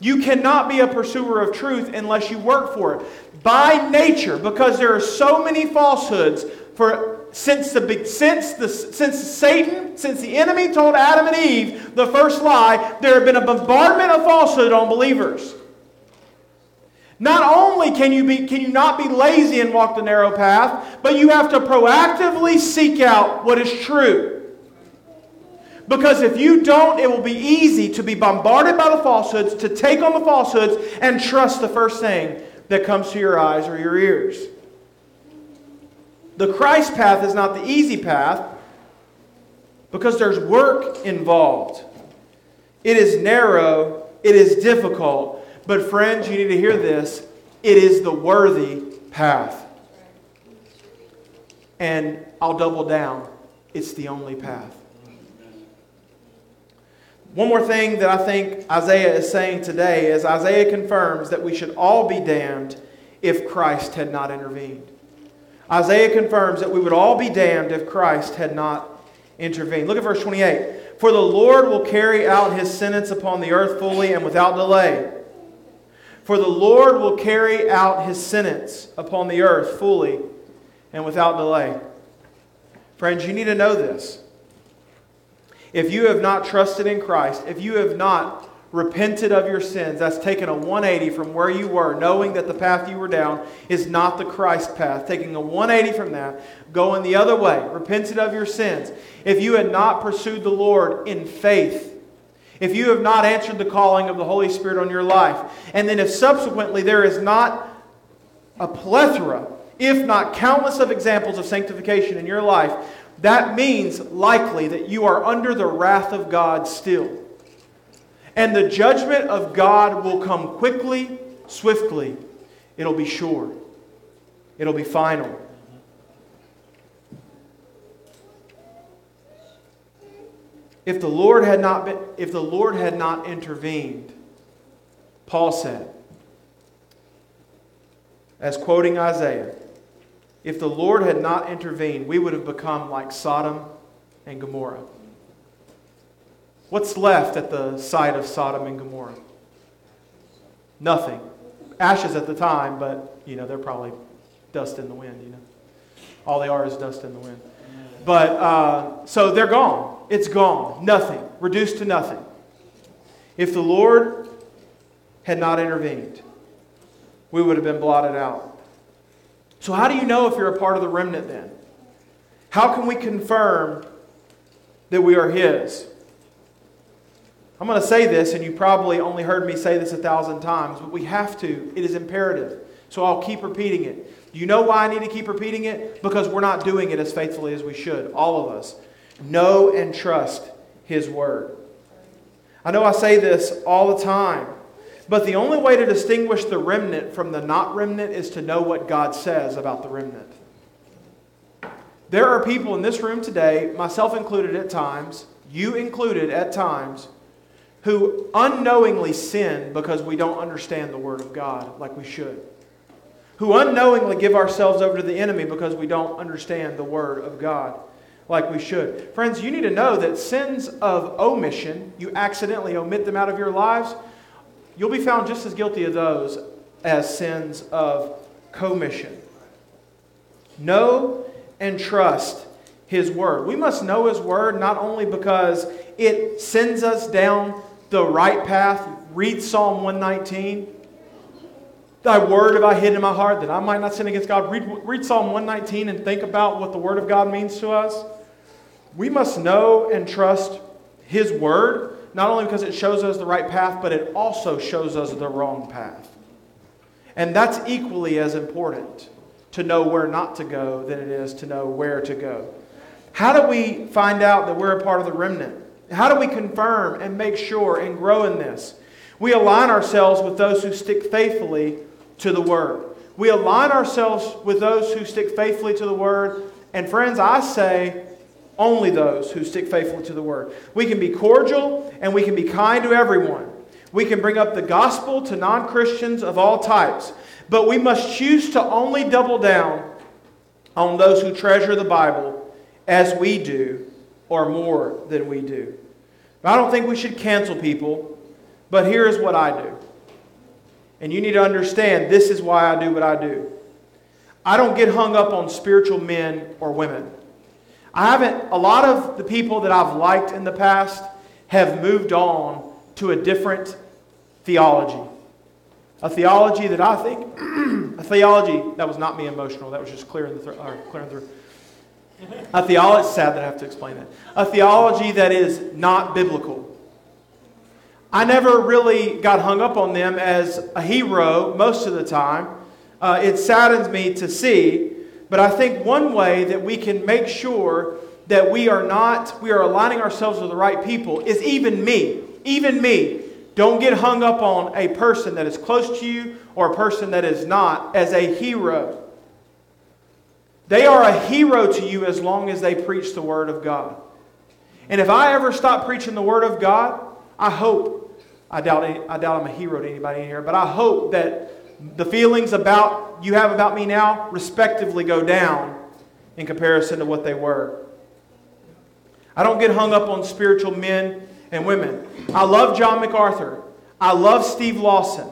You cannot be a pursuer of truth unless you work for it. By nature, because there are so many falsehoods for since the since the since Satan, since the enemy told Adam and Eve the first lie, there have been a bombardment of falsehood on believers. Not only can you be can you not be lazy and walk the narrow path, but you have to proactively seek out what is true. Because if you don't, it will be easy to be bombarded by the falsehoods, to take on the falsehoods, and trust the first thing that comes to your eyes or your ears. The Christ path is not the easy path because there's work involved. It is narrow, it is difficult, but friends, you need to hear this. It is the worthy path. And I'll double down. It's the only path. One more thing that I think Isaiah is saying today is Isaiah confirms that we should all be damned if Christ had not intervened. Isaiah confirms that we would all be damned if Christ had not intervened. Look at verse twenty-eight. For the Lord will carry out His sentence upon the earth fully and without delay. For the Lord will carry out His sentence upon the earth fully and without delay. Friends, you need to know this. If you have not trusted in Christ, if you have not repented of your sins, that's taken a one eighty from where you were, knowing that the path you were down is not the Christ path. Taking a one eighty from that, going the other way, repented of your sins. If you had not pursued the Lord in faith, if you have not answered the calling of the Holy Spirit on your life, and then if subsequently there is not a plethora, if not countless of examples of sanctification in your life, that means likely that you are under the wrath of God still. And the judgment of God will come quickly, swiftly. It'll be sure. It'll be final. If the Lord had not been, if the Lord had not intervened, Paul said, as quoting Isaiah, if the Lord had not intervened, we would have become like Sodom and Gomorrah. What's left at the site of Sodom and Gomorrah? Nothing. Ashes at the time, but, you know, they're probably dust in the wind, you know. All they are is dust in the wind. But, uh, so they're gone. It's gone. Nothing. Reduced to nothing. If the Lord had not intervened, we would have been blotted out. So how do you know if you're a part of the remnant then? How can we confirm that we are His? I'm going to say this, and you probably only heard me say this a thousand times, but we have to. It is imperative. So I'll keep repeating it. Do you know why I need to keep repeating it? Because we're not doing it as faithfully as we should, all of us. Know and trust His Word. I know I say this all the time. But the only way to distinguish the remnant from the not remnant is to know what God says about the remnant. There are people in this room today, myself included at times, you included at times, who unknowingly sin because we don't understand the Word of God like we should. Who unknowingly give ourselves over to the enemy because we don't understand the Word of God like we should. Friends, you need to know that sins of omission, you accidentally omit them out of your lives, you'll be found just as guilty of those as sins of commission. Know and trust His Word. We must know His Word not only because it sends us down the right path. Read Psalm one nineteen. Thy Word have I hid in my heart that I might not sin against God. Read, read Psalm one nineteen and think about what the Word of God means to us. We must know and trust His Word. Not only because it shows us the right path, but it also shows us the wrong path. And that's equally as important to know where not to go than it is to know where to go. How do we find out that we're a part of the remnant? How do we confirm and make sure and grow in this? We align ourselves with those who stick faithfully to the Word. We align ourselves with those who stick faithfully to the Word. And friends, I say, only those who stick faithfully to the Word. We can be cordial and we can be kind to everyone. We can bring up the gospel to non-Christians of all types, but we must choose to only double down on those who treasure the Bible as we do, or more than we do. I don't think we should cancel people, but here is what I do. And you need to understand, this is why I do what I do. I don't get hung up on spiritual men or women. I haven't, a lot of the people that I've liked in the past have moved on to a different theology. A theology that I think, a theology, that was not me emotional, that was just clearing the throat, or clearing the throat. A theology, it's sad that I have to explain that. A theology that is not biblical. I never really got hung up on them as a hero most of the time. Uh, it saddens me to see, but I think one way that we can make sure that we are not, we are aligning ourselves with the right people is even me, even me. Don't get hung up on a person that is close to you or a person that is not as a hero. They are a hero to you as long as they preach the Word of God. And if I ever stop preaching the Word of God, I hope, I doubt, any, I doubt I'm a hero to anybody in here, but I hope that the feelings about you have about me now respectively go down in comparison to what they were. I don't get hung up on spiritual men and women. I love John MacArthur. I love Steve Lawson.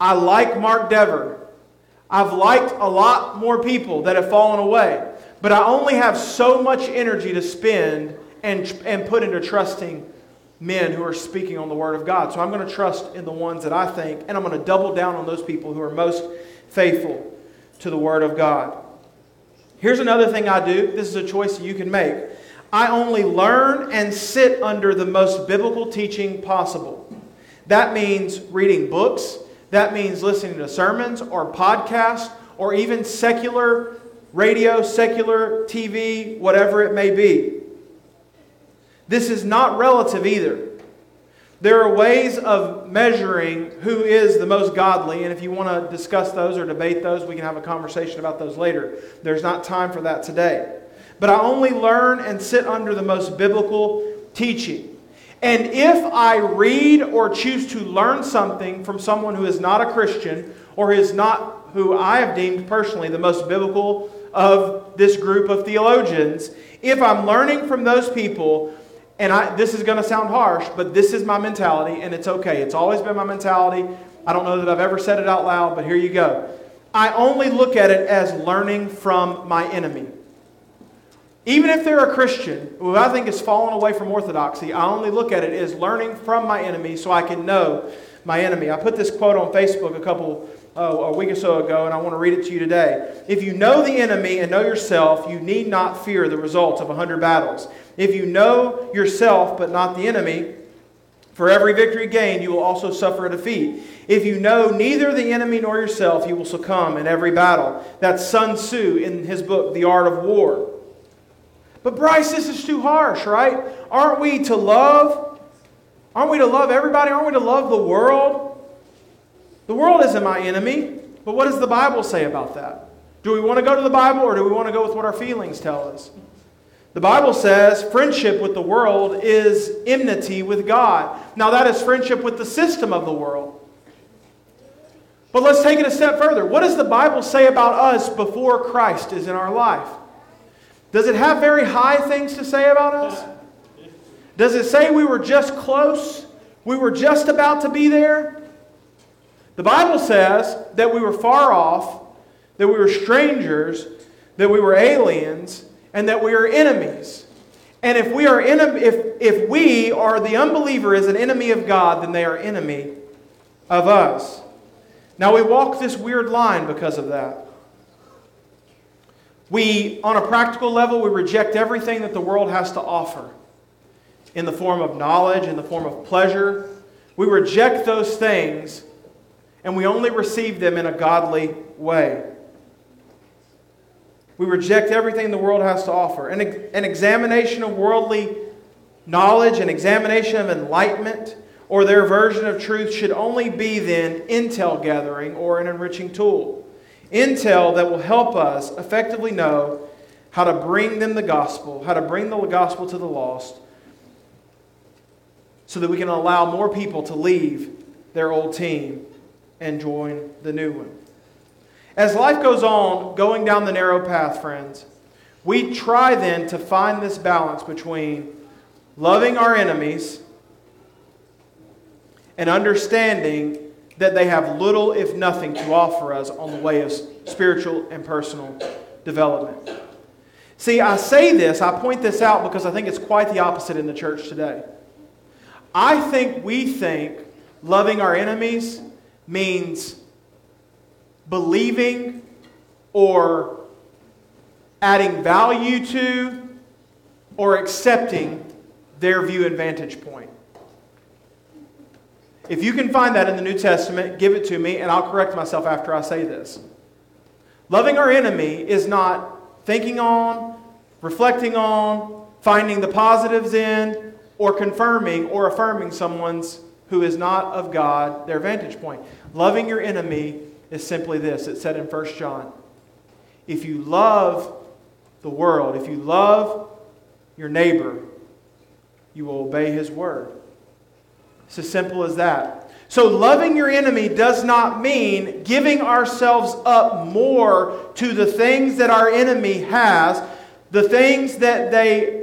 I like Mark Dever. I've liked a lot more people that have fallen away, but I only have so much energy to spend and, and put into trusting men who are speaking on the Word of God. So I'm going to trust in the ones that I think, and I'm going to double down on those people who are most faithful to the Word of God. Here's another thing I do. This is a choice that you can make. I only learn and sit under the most biblical teaching possible. That means reading books. That means listening to sermons or podcasts or even secular radio, secular T V, whatever it may be. This is not relative either. There are ways of measuring who is the most godly, and if you want to discuss those or debate those, we can have a conversation about those later. There's not time for that today. But I only learn and sit under the most biblical teaching. And if I read or choose to learn something from someone who is not a Christian or is not who I have deemed personally the most biblical of this group of theologians, if I'm learning from those people, and I, this is going to sound harsh, but this is my mentality, and it's okay. It's always been my mentality. I don't know that I've ever said it out loud, but here you go. I only look at it as learning from my enemy. Even if they're a Christian, who I think has fallen away from orthodoxy, I only look at it as learning from my enemy so I can know my enemy. I put this quote on Facebook a couple, oh, a week or so ago, and I want to read it to you today. If you know the enemy and know yourself, you need not fear the results of a hundred battles. If you know yourself but not the enemy, for every victory gained, you will also suffer a defeat. If you know neither the enemy nor yourself, you will succumb in every battle. That's Sun Tzu in his book, The Art of War. But Bryce, this is too harsh, right? Aren't we to love? Aren't we to love everybody? Aren't we to love the world? The world isn't my enemy. But what does the Bible say about that? Do we want to go to the Bible, or do we want to go with what our feelings tell us? The Bible says friendship with the world is enmity with God. Now that is friendship with the system of the world. But let's take it a step further. What does the Bible say about us before Christ is in our life? Does it have very high things to say about us? Does it say we were just close? We were just about to be there? The Bible says that we were far off, that we were strangers, that we were aliens, and that we are enemies. And if we are enemy, if, if we or the unbeliever is an enemy of God, then they are enemy of us. Now we walk this weird line because of that. We, on a practical level, we reject everything that the world has to offer in the form of knowledge, in the form of pleasure. We reject those things, and we only receive them in a godly way. We reject everything the world has to offer. An, an examination of worldly knowledge, an examination of enlightenment, or their version of truth should only be then intel gathering or an enriching tool. Intel that will help us effectively know how to bring them the gospel, how to bring the gospel to the lost, so that we can allow more people to leave their old team and join the new one. As life goes on, going down the narrow path, friends, we try then to find this balance between loving our enemies and understanding that they have little, if nothing, to offer us on the way of spiritual and personal development. See, I say this, I point this out because I think it's quite the opposite in the church today. I think we think loving our enemies means believing or adding value to or accepting their view and vantage point. If you can find that in the New Testament, give it to me and I'll correct myself after I say this. Loving our enemy is not thinking on, reflecting on, finding the positives in, or confirming or affirming someone's who is not of God, their vantage point. Loving your enemy is simply this. It's said in First John. If you love the world, if you love your neighbor, you will obey his word. It's as simple as that. So loving your enemy does not mean giving ourselves up more to the things that our enemy has, the things that they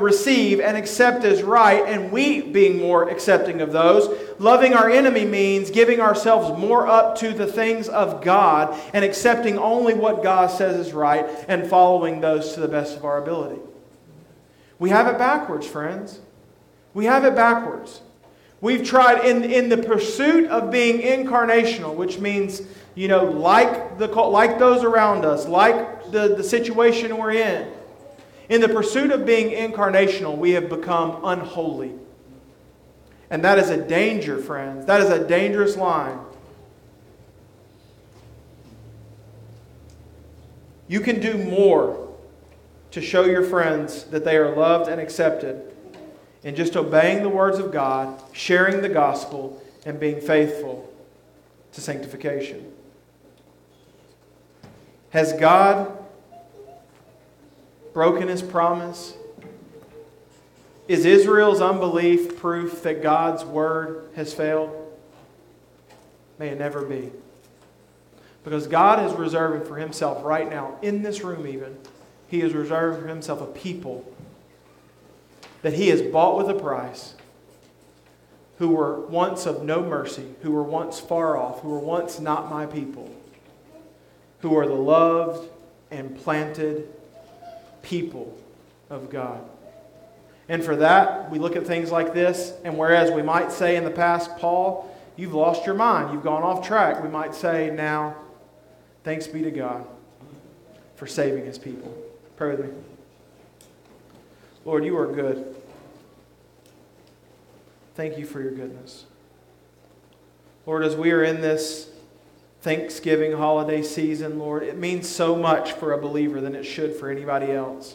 receive and accept as right, and we being more accepting of those. Loving our enemy means giving ourselves more up to the things of God and accepting only what God says is right and following those to the best of our ability. We have it backwards, friends. We have it backwards. We've tried in, in the pursuit of being incarnational, which means, you know, like the like those around us, like the, the situation we're in. In the pursuit of being incarnational, we have become unholy. And that is a danger, friends. That is a dangerous line. You can do more to show your friends that they are loved and accepted in just obeying the words of God, sharing the gospel, and being faithful to sanctification. Has God broken his promise? Is Israel's unbelief proof that God's word has failed? May it never be. Because God is reserving for himself right now, in this room even, he is reserving for himself a people that he has bought with a price, who were once of no mercy, who were once far off, who were once not my people, who are the loved and planted people of God. And for that, we look at things like this, and whereas we might say in the past, Paul, you've lost your mind, you've gone off track, we might say now, thanks be to God for saving his people. Pray with me. Lord, you are good. Thank you for your goodness. Lord, as we are in this Thanksgiving holiday season, Lord, it means so much for a believer than it should for anybody else.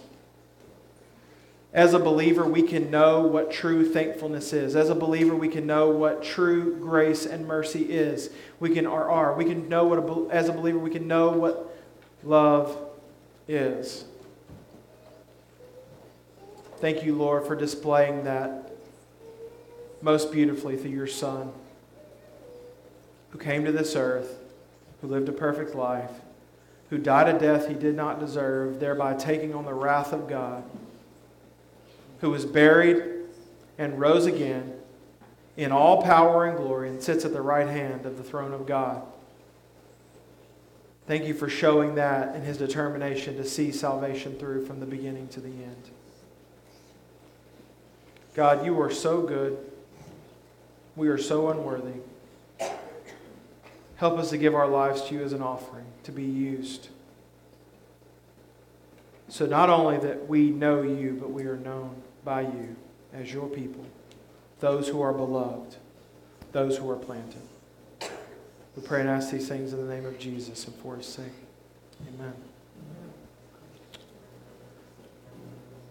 As a believer, we can know what true thankfulness is. As a believer, we can know what true grace and mercy is. We can are are. We can know what a, as a believer we can know what love is. Thank you, Lord, for displaying that most beautifully through your Son, who came to this earth, who lived a perfect life, who died a death he did not deserve, thereby taking on the wrath of God, who was buried and rose again in all power and glory and sits at the right hand of the throne of God. Thank you for showing that in his determination to see salvation through from the beginning to the end. God, you are so good. We are so unworthy. Help us to give our lives to you as an offering, to be used. So not only that we know you, but we are known by you as your people, those who are beloved, those who are planted. We pray and ask these things in the name of Jesus and for his sake. Amen.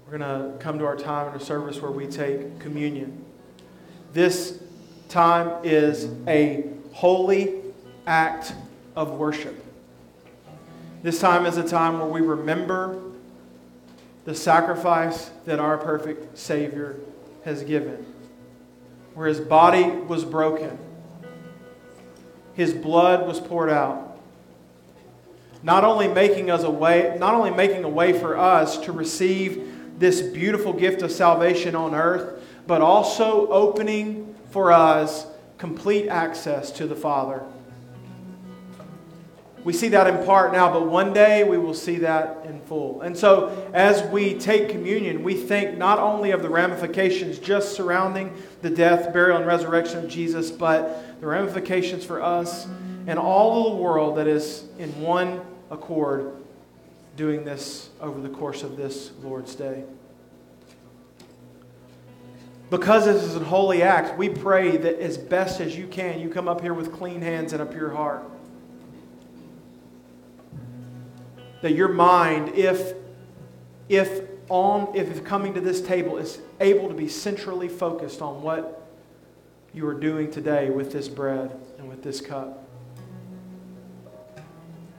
We're going to come to our time in a service where we take communion. This time is a holy act of worship. This time is a time where we remember the sacrifice that our perfect Savior has given. where his body was broken. His blood was poured out. Not only making us a way, not only making a way for us to receive this beautiful gift of salvation on earth, but also opening for us complete access to the Father. We see that in part now, but one day we will see that in full. And so as we take communion, we think not only of the ramifications just surrounding the death, burial, and resurrection of Jesus, but the ramifications for us and all of the world that is in one accord doing this over the course of this Lord's Day. Because this is a holy act, we pray that as best as you can, you come up here with clean hands and a pure heart. That your mind, if if on if coming to this table, is able to be centrally focused on what you are doing today with this bread and with this cup.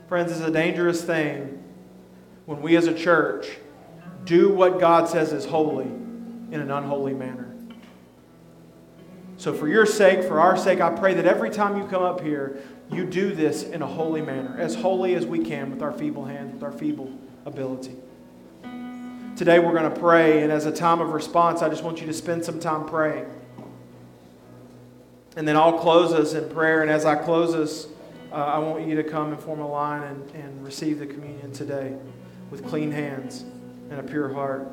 Friends, it's a dangerous thing when we as a church do what God says is holy in an unholy manner. So for your sake, for our sake, I pray that every time you come up here, you do this in a holy manner, as holy as we can with our feeble hands, with our feeble ability. Today we're going to pray, and as a time of response, I just want you to spend some time praying. And then I'll close us in prayer, and as I close us, uh, I want you to come and form a line and, and receive the communion today with clean hands and a pure heart.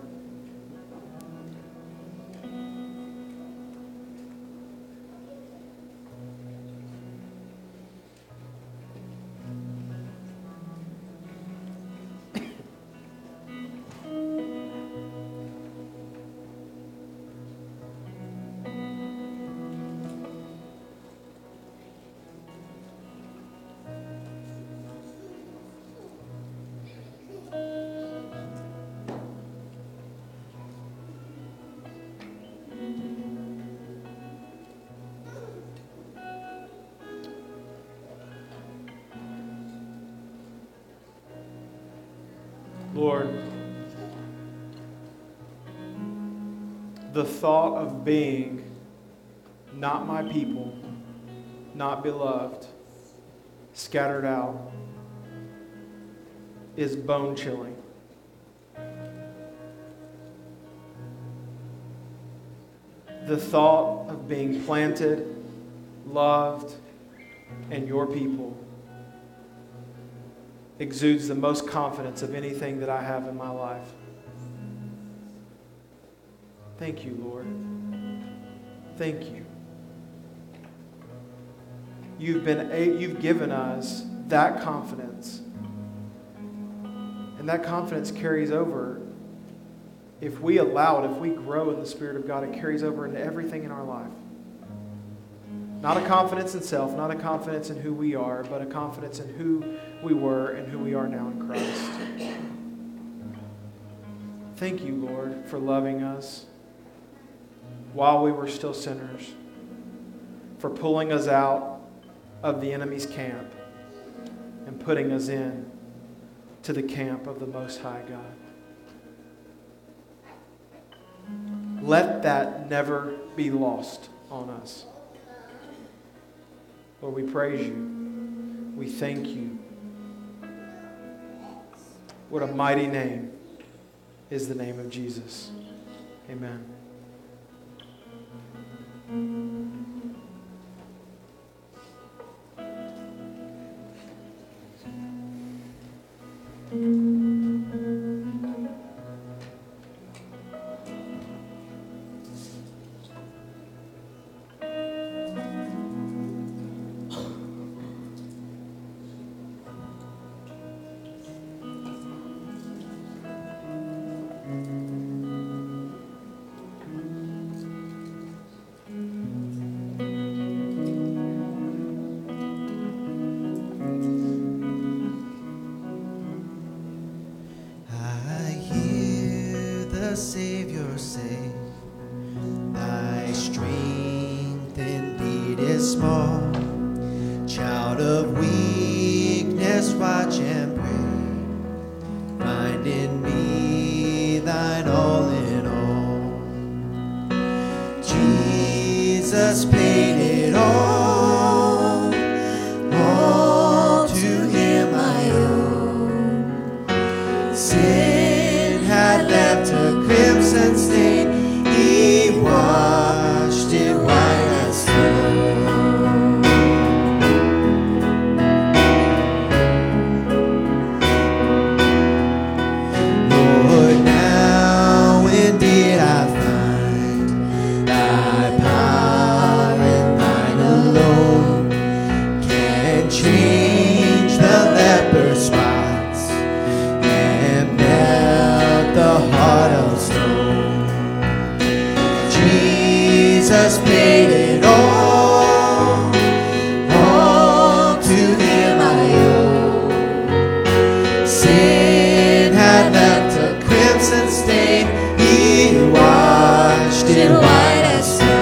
Lord, the thought of being not my people, not beloved, scattered out, is bone-chilling. The thought of being planted, loved, and your people exudes the most confidence of anything that I have in my life. Thank you, Lord. Thank you. You've been, you've given us that confidence. And that confidence carries over. If we allow it, if we grow in the Spirit of God, it carries over into everything in our life. Not a confidence in self, not a confidence in who we are, but a confidence in who we were and who we are now in Christ. Thank you, Lord, for loving us while we were still sinners, for pulling us out of the enemy's camp and putting us in to the camp of the Most High God. Let that never be lost on us. Lord, we praise you. We thank you. What a mighty name is the name of Jesus. Amen. Jesus paid it all, all to Him I owe. Sin had left a crimson stain, He washed it white as snow. Lord, now when did I find Thy power and Thine alone can change the leper's spots and melt the heart of stone? Jesus paid it all, all to Him I owe. Sin had left a crimson stain, He washed it white as snow.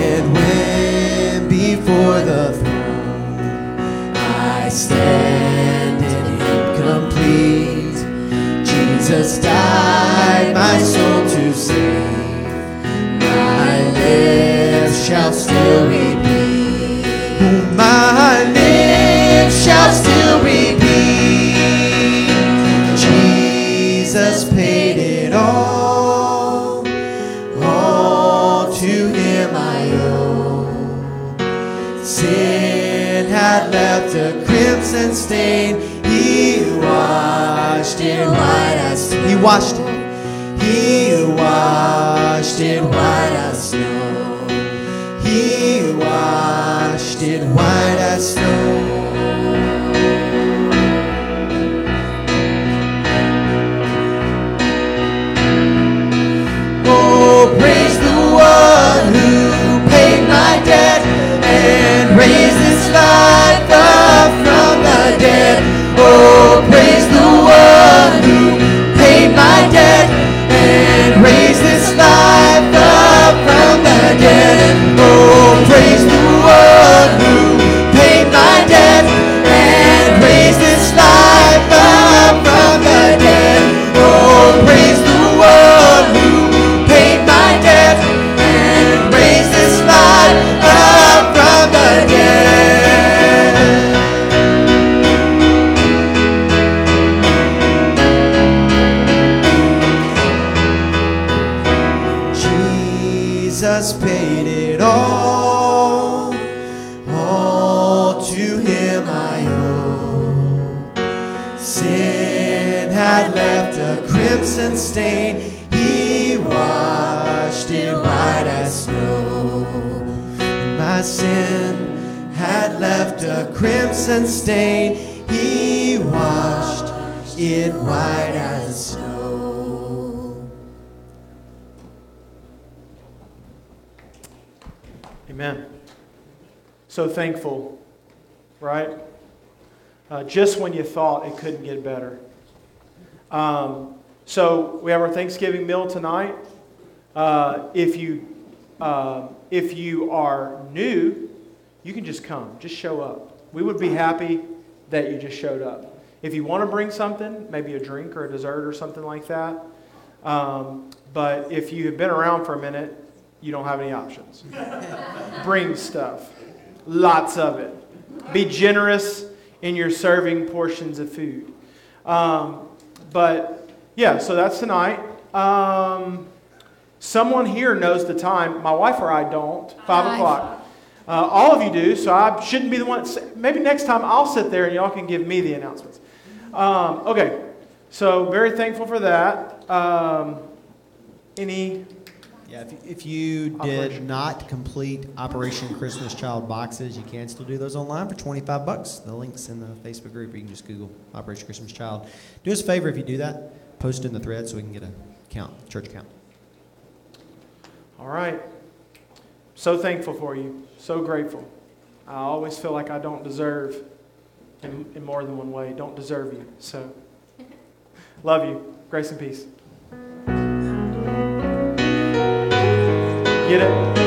And when before the throne I stand in Him complete, Jesus died my soul to save. My lips shall still repeat, my lips shall still repeat, Jesus paid it all, all to Him I owe. Sin had left a crimson stain, He washed it white as snow. He washed it. He washed it white as snow. He washed it white as snow. Oh, praise the one who paid my debt and raised this life up from the dead. Oh, praise the one who paid my debt and raised this life up from the dead. Oh, praise the one who paid my debt and raised this life up from the dead. Oh, praise the one who paid my debt and raised this life up from the dead. Jesus paid it all, all to Him I owe. Sin had left a crimson stain, He washed it white as snow. My sin had left a crimson stain, He washed it white as snow. Amen. So thankful, right? Uh, just when you thought it couldn't get better. Um, so we have our Thanksgiving meal tonight. Uh, if you uh, if you are new, you can just come, just show up. We would be happy that you just showed up. If you want to bring something, maybe a drink or a dessert or something like that. Um, but if you have been around for a minute, you don't have any options. Bring stuff. Lots of it. Be generous in your serving portions of food. Um, but, yeah, so that's tonight. Um, someone here knows the time. My wife or I don't. Five o'clock. Uh, all of you do, so I shouldn't be the one. Maybe next time I'll sit there and y'all can give me the announcements. Um, okay, so very thankful for that. Um, any... Yeah, if you, if you did Operation. not complete Operation Christmas Child boxes, you can still do those online for twenty-five bucks. The link's in the Facebook group, or you can just Google Operation Christmas Child. Do us a favor if you do that, post in the thread so we can get a count, church count. All right. So thankful for you. So grateful. I always feel like I don't deserve, in, in more than one way, don't deserve you. So love you. Grace and peace. Get it?